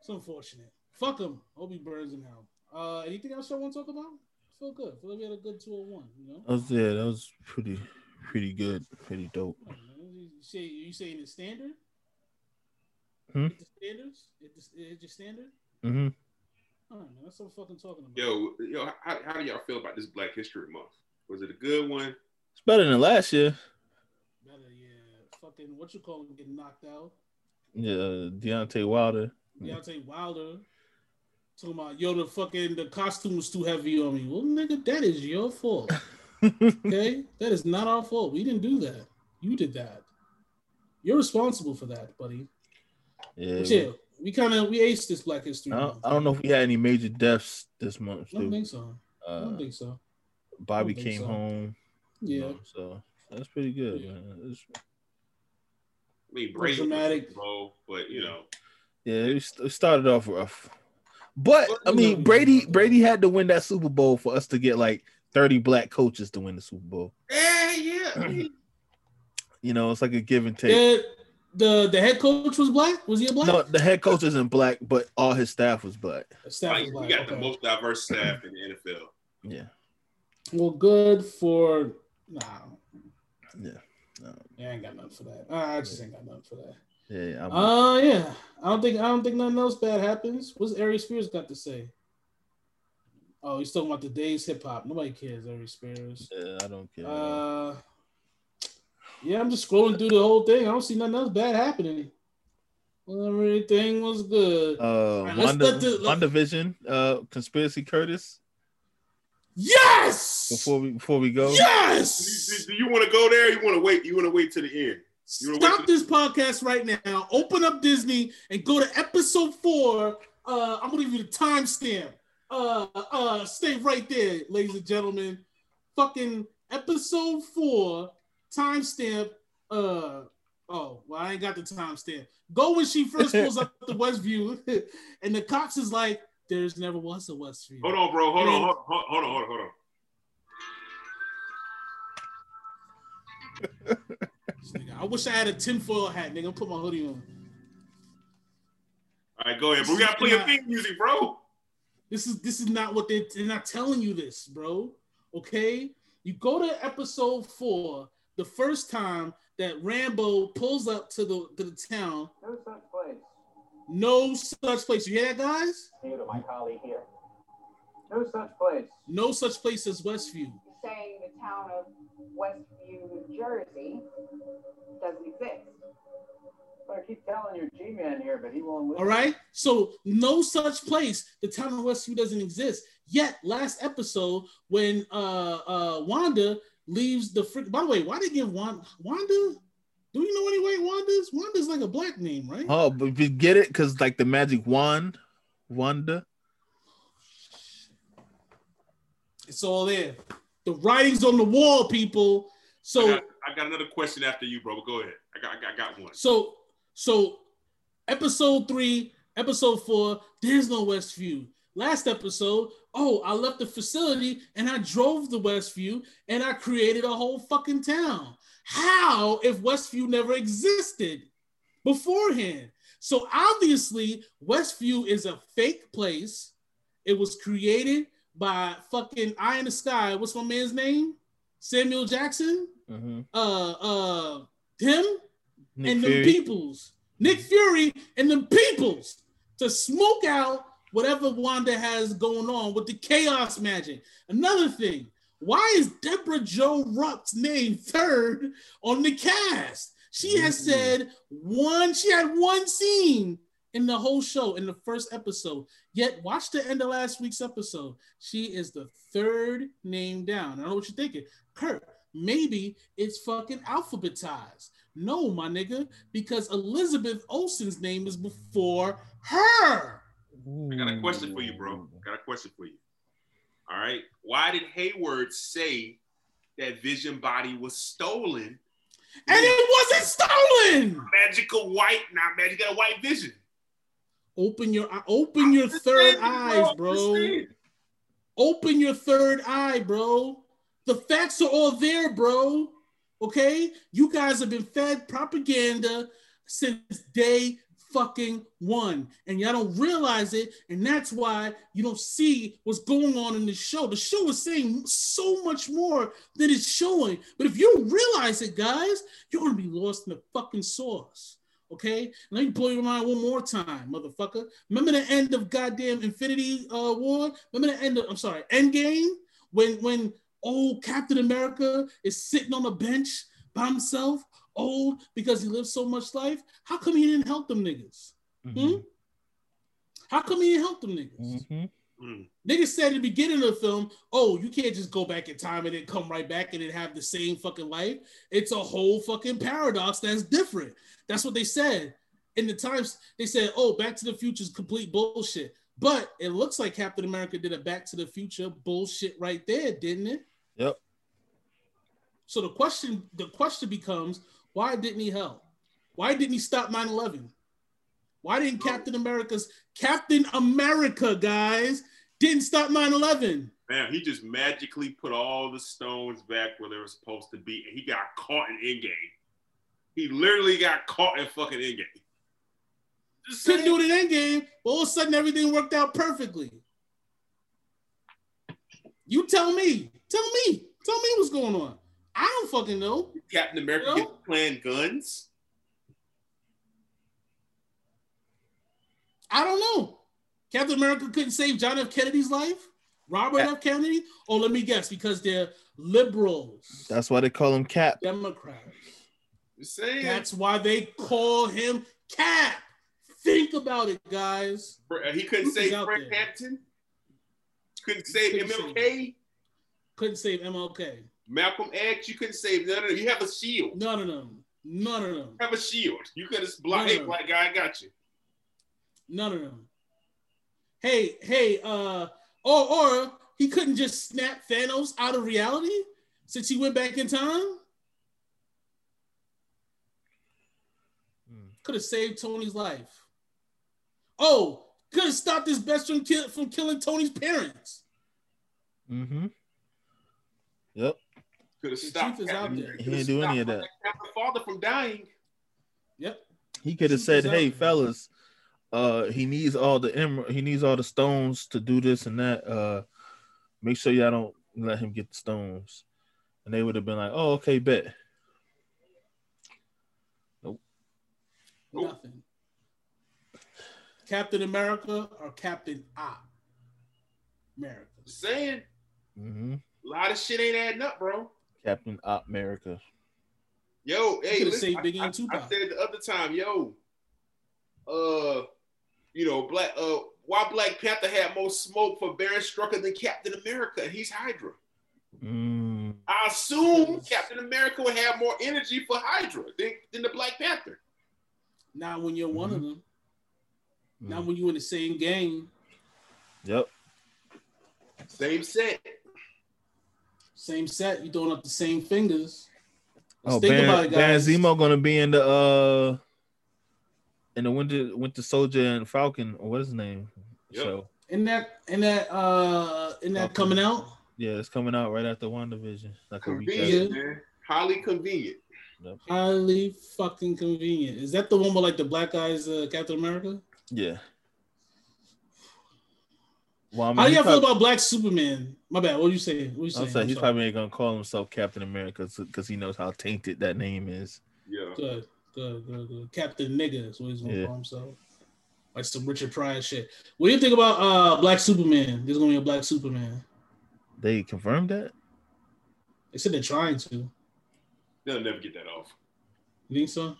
It's unfortunate. Fuck him. Hope he burns in hell. Anything else y'all want to talk about? Feel good. Feel like we had a good 201. You know. That was pretty good. Pretty dope. You saying it's standard? Hmm? It's the standards? It's your standard? Mm-hmm. All right, man. That's what I'm fucking talking about. Yo. How do y'all feel about this Black History Month? Was it a good one? It's better than last year. Fucking what you call him getting knocked out? Yeah, Deontay Wilder. Talking about, yo, the costume was too heavy on me. Well, nigga, that is your fault. Okay? That is not our fault. We didn't do that. You did that. You're responsible for that, buddy. Yeah. But yeah, we aced this Black History Month. I don't know if we had any major deaths this month. I don't think so. I don't think so. Bobby came home. Yeah. You know, so that's pretty good, man. It's dramatic, but you know. Yeah, it started off rough. But I mean, Brady had to win that Super Bowl for us to get like 30 black coaches to win the Super Bowl. Yeah. You know, it's like a give and take. The head coach was black? Was he a black? No, the head coach isn't black, but all his staff was black. We got the most diverse staff in the NFL. Yeah. Well, good for I ain't got nothing for that. I just ain't got nothing for that. Yeah. I don't think nothing else bad happens. What's Aries Spears got to say? Oh, he's talking about today's hip hop. Nobody cares, Aries Spears. Yeah, I don't care. Yeah, I'm just scrolling through the whole thing. I don't see nothing else bad happening. Everything was good. WandaVision, Conspiracy Curtis. Yes. Before we go. Yes. Do you want to go there? Or you want to wait? You want to wait to the end? Stop this podcast right now. Open up Disney and go to episode 4. I'm going to give you the timestamp. Stay right there, ladies and gentlemen. Fucking episode 4 timestamp. Oh, well, I ain't got the timestamp. Go when she first pulls up to Westview, and the cops is like, "There's never was a Westview." Hold on, bro. Hold on. I wish I had a tinfoil hat, nigga. Put my hoodie on. All right, go ahead. But we gotta play your theme music, bro. This is not what they're not telling you this, bro. Okay, you go to episode 4, the first time that Rambo pulls up to the town. No such place. No such place. You hear that, guys? To my colleague here. No such place. No such place as Westview. Saying the town of Westview, New Jersey doesn't exist. But I keep telling your G-man here, but he won't listen. All right, so no such place. The town of Westview doesn't exist. Yet, last episode, when Wanda leaves the freak. By the way, why did they give Wanda? Do you know any way Wanda's? Wanda's like a black name, right? Oh, but you get it? Because like the magic wand, Wanda. It's all there. The writing's on the wall, people. So I got another question after you, bro. But go ahead. I got one. So episode 3, episode 4. There's no Westview. Last episode, I left the facility and I drove to Westview and I created a whole fucking town. How if Westview never existed beforehand? So obviously, Westview is a fake place. It was created by fucking Eye in the Sky. What's my man's name? Samuel Jackson? Mm-hmm. Him? Nick and Fury. Them peoples. Nick Fury and them peoples to smoke out whatever Wanda has going on with the chaos magic. Another thing, why is Deborah Jo Rupp's name third on the cast? She has said she had one scene in the whole show, in the first episode. Yet, watch the end of last week's episode. She is the third name down. I don't know what you're thinking. Kurt, maybe it's fucking alphabetized. No, my nigga, because Elizabeth Olsen's name is before her. I got a question for you, bro. All right. Why did Hayward say that Vision body was stolen? And it wasn't stolen! Magical white Vision. Open your third eyes, bro. Open your third eye, bro. The facts are all there, bro. Okay? You guys have been fed propaganda since day fucking one. And y'all don't realize it. And that's why you don't see what's going on in this show. The show is saying so much more than it's showing. But if you don't realize it, guys, you're going to be lost in the fucking sauce. Okay, let me blow your mind one more time, motherfucker. Remember the end of goddamn Infinity War? Remember the end of Endgame? When old Captain America is sitting on a bench by himself, old because he lived so much life. How come he didn't help them niggas? Mm-hmm. How come he didn't help them niggas? Mm-hmm. Mm. Niggas said at the beginning of the film, oh, you can't just go back in time and then come right back and then have the same fucking life. It's a whole fucking paradox that's different. That's what they said. In the times, they said, oh, Back to the Future is complete bullshit. But it looks like Captain America did a Back to the Future bullshit right there, didn't it? Yep. So the question becomes, why didn't he help? Why didn't he stop 9/11? Why didn't Captain America, guys, didn't stop 9/11? Man, he just magically put all the stones back where they were supposed to be, and he got caught in Endgame. He literally got caught in fucking Endgame. Couldn't do it in Endgame, but all of a sudden everything worked out perfectly. You tell me what's going on. I don't fucking know. Captain America gets planned guns. I don't know. Captain America couldn't save John F. Kennedy's life? Robert F. Kennedy? Oh, let me guess, because they're liberals. That's why they call him Cap. Democrats. That's why they call him Cap. Think about it, guys. He couldn't save Frank Hampton. Couldn't save MLK. Couldn't save MLK. Malcolm X, you couldn't save none of them. You have a shield. None of them. None of them. Have a shield. You could have blocked. Hey, black guy, I got you. None of them. Hey. Or he couldn't just snap Thanos out of reality since he went back in time. Could have saved Tony's life. Oh, could have stopped his best friend from killing Tony's parents. Mm-hmm. Yep. Could have stopped. He didn't do any of that. Stopped the father from dying. Yep. He could have said, "Hey, fellas, he needs all the stones to do this and that. Make sure y'all don't let him get the stones." And they would have been like, "Oh, okay, bet." Nothing. Captain America or Captain America. Just saying. Mm-hmm. A lot of shit ain't adding up, bro. Captain America. Yo, hey, listen, I said it the other time, why Black Panther had more smoke for Baron Strucker than Captain America, and he's Hydra. Mm. I assume Captain America would have more energy for Hydra than the Black Panther. Not when you're one of them. Mm-hmm. Not when you're in the same game. Yep. Same set. You're throwing up the same fingers. Let's think about it, guys. Zemo gonna be in the Winter Soldier and Falcon, or what is his name? Yep. So in that coming out. Yeah, it's coming out right after WandaVision. Like convenient, man. Highly convenient. Yep. Highly fucking convenient. Is that the one with like the black guys, Captain America? Yeah. Well, I mean, how do y'all feel about Black Superman? My bad. What are you saying? I'm saying he's probably ain't gonna call himself Captain America because he knows how tainted that name is. Yeah. Good. Captain Nigga is what he's gonna call himself. Like some Richard Pryor shit. What do you think about Black Superman? There's gonna be a Black Superman. They confirmed that? They said they're trying to. They'll never get that off. You think so?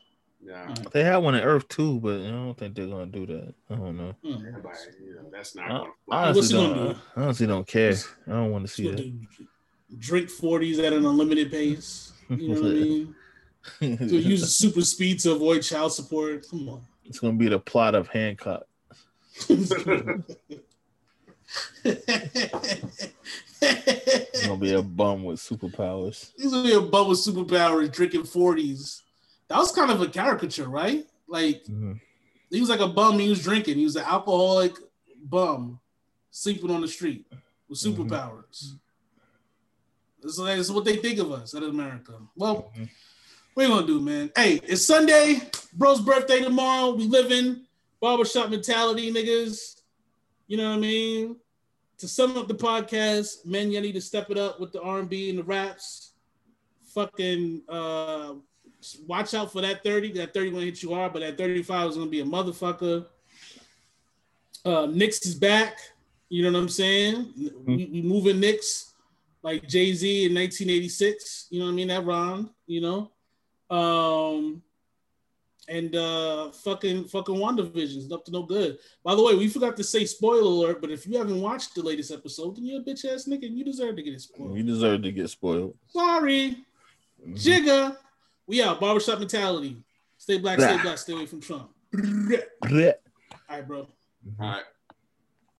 Nah. They had one in Earth too, but I don't think they're gonna do that. I don't know. Everybody, that's not gonna fly. I honestly don't care. I don't want to see that. Drink 40s at an unlimited pace. You know what I mean? So use the super speed to avoid child support. Come on. It's gonna be the plot of Hancock. He's gonna be a bum with superpowers. He's gonna be a bum with superpowers drinking 40s. That was kind of a caricature, right? Like he was like a bum, he was drinking. He was an alcoholic bum sleeping on the street with superpowers. That's like what they think of us out of America. Well, what are you gonna do, man? Hey, it's Sunday, bro's birthday tomorrow. We live in barbershop mentality, niggas. You know what I mean? To sum up the podcast, men, you need to step it up with the R&B and the raps. Fucking watch out for that 30. That 30 won't hit you hard, but that 35 is going to be a motherfucker. Knicks is back. You know what I'm saying? We moving Knicks like Jay-Z in 1986. You know what I mean? That rhymed, you know? and fucking WandaVision is up to no good. By the way, we forgot to say spoiler alert, but if you haven't watched the latest episode, then you're a bitch ass nigga and you deserve to get spoiled. You deserve to get spoiled. Sorry. Mm-hmm. Jigga. We out. Barbershop mentality. Stay black, stay away from Trump. All right, bro. All right.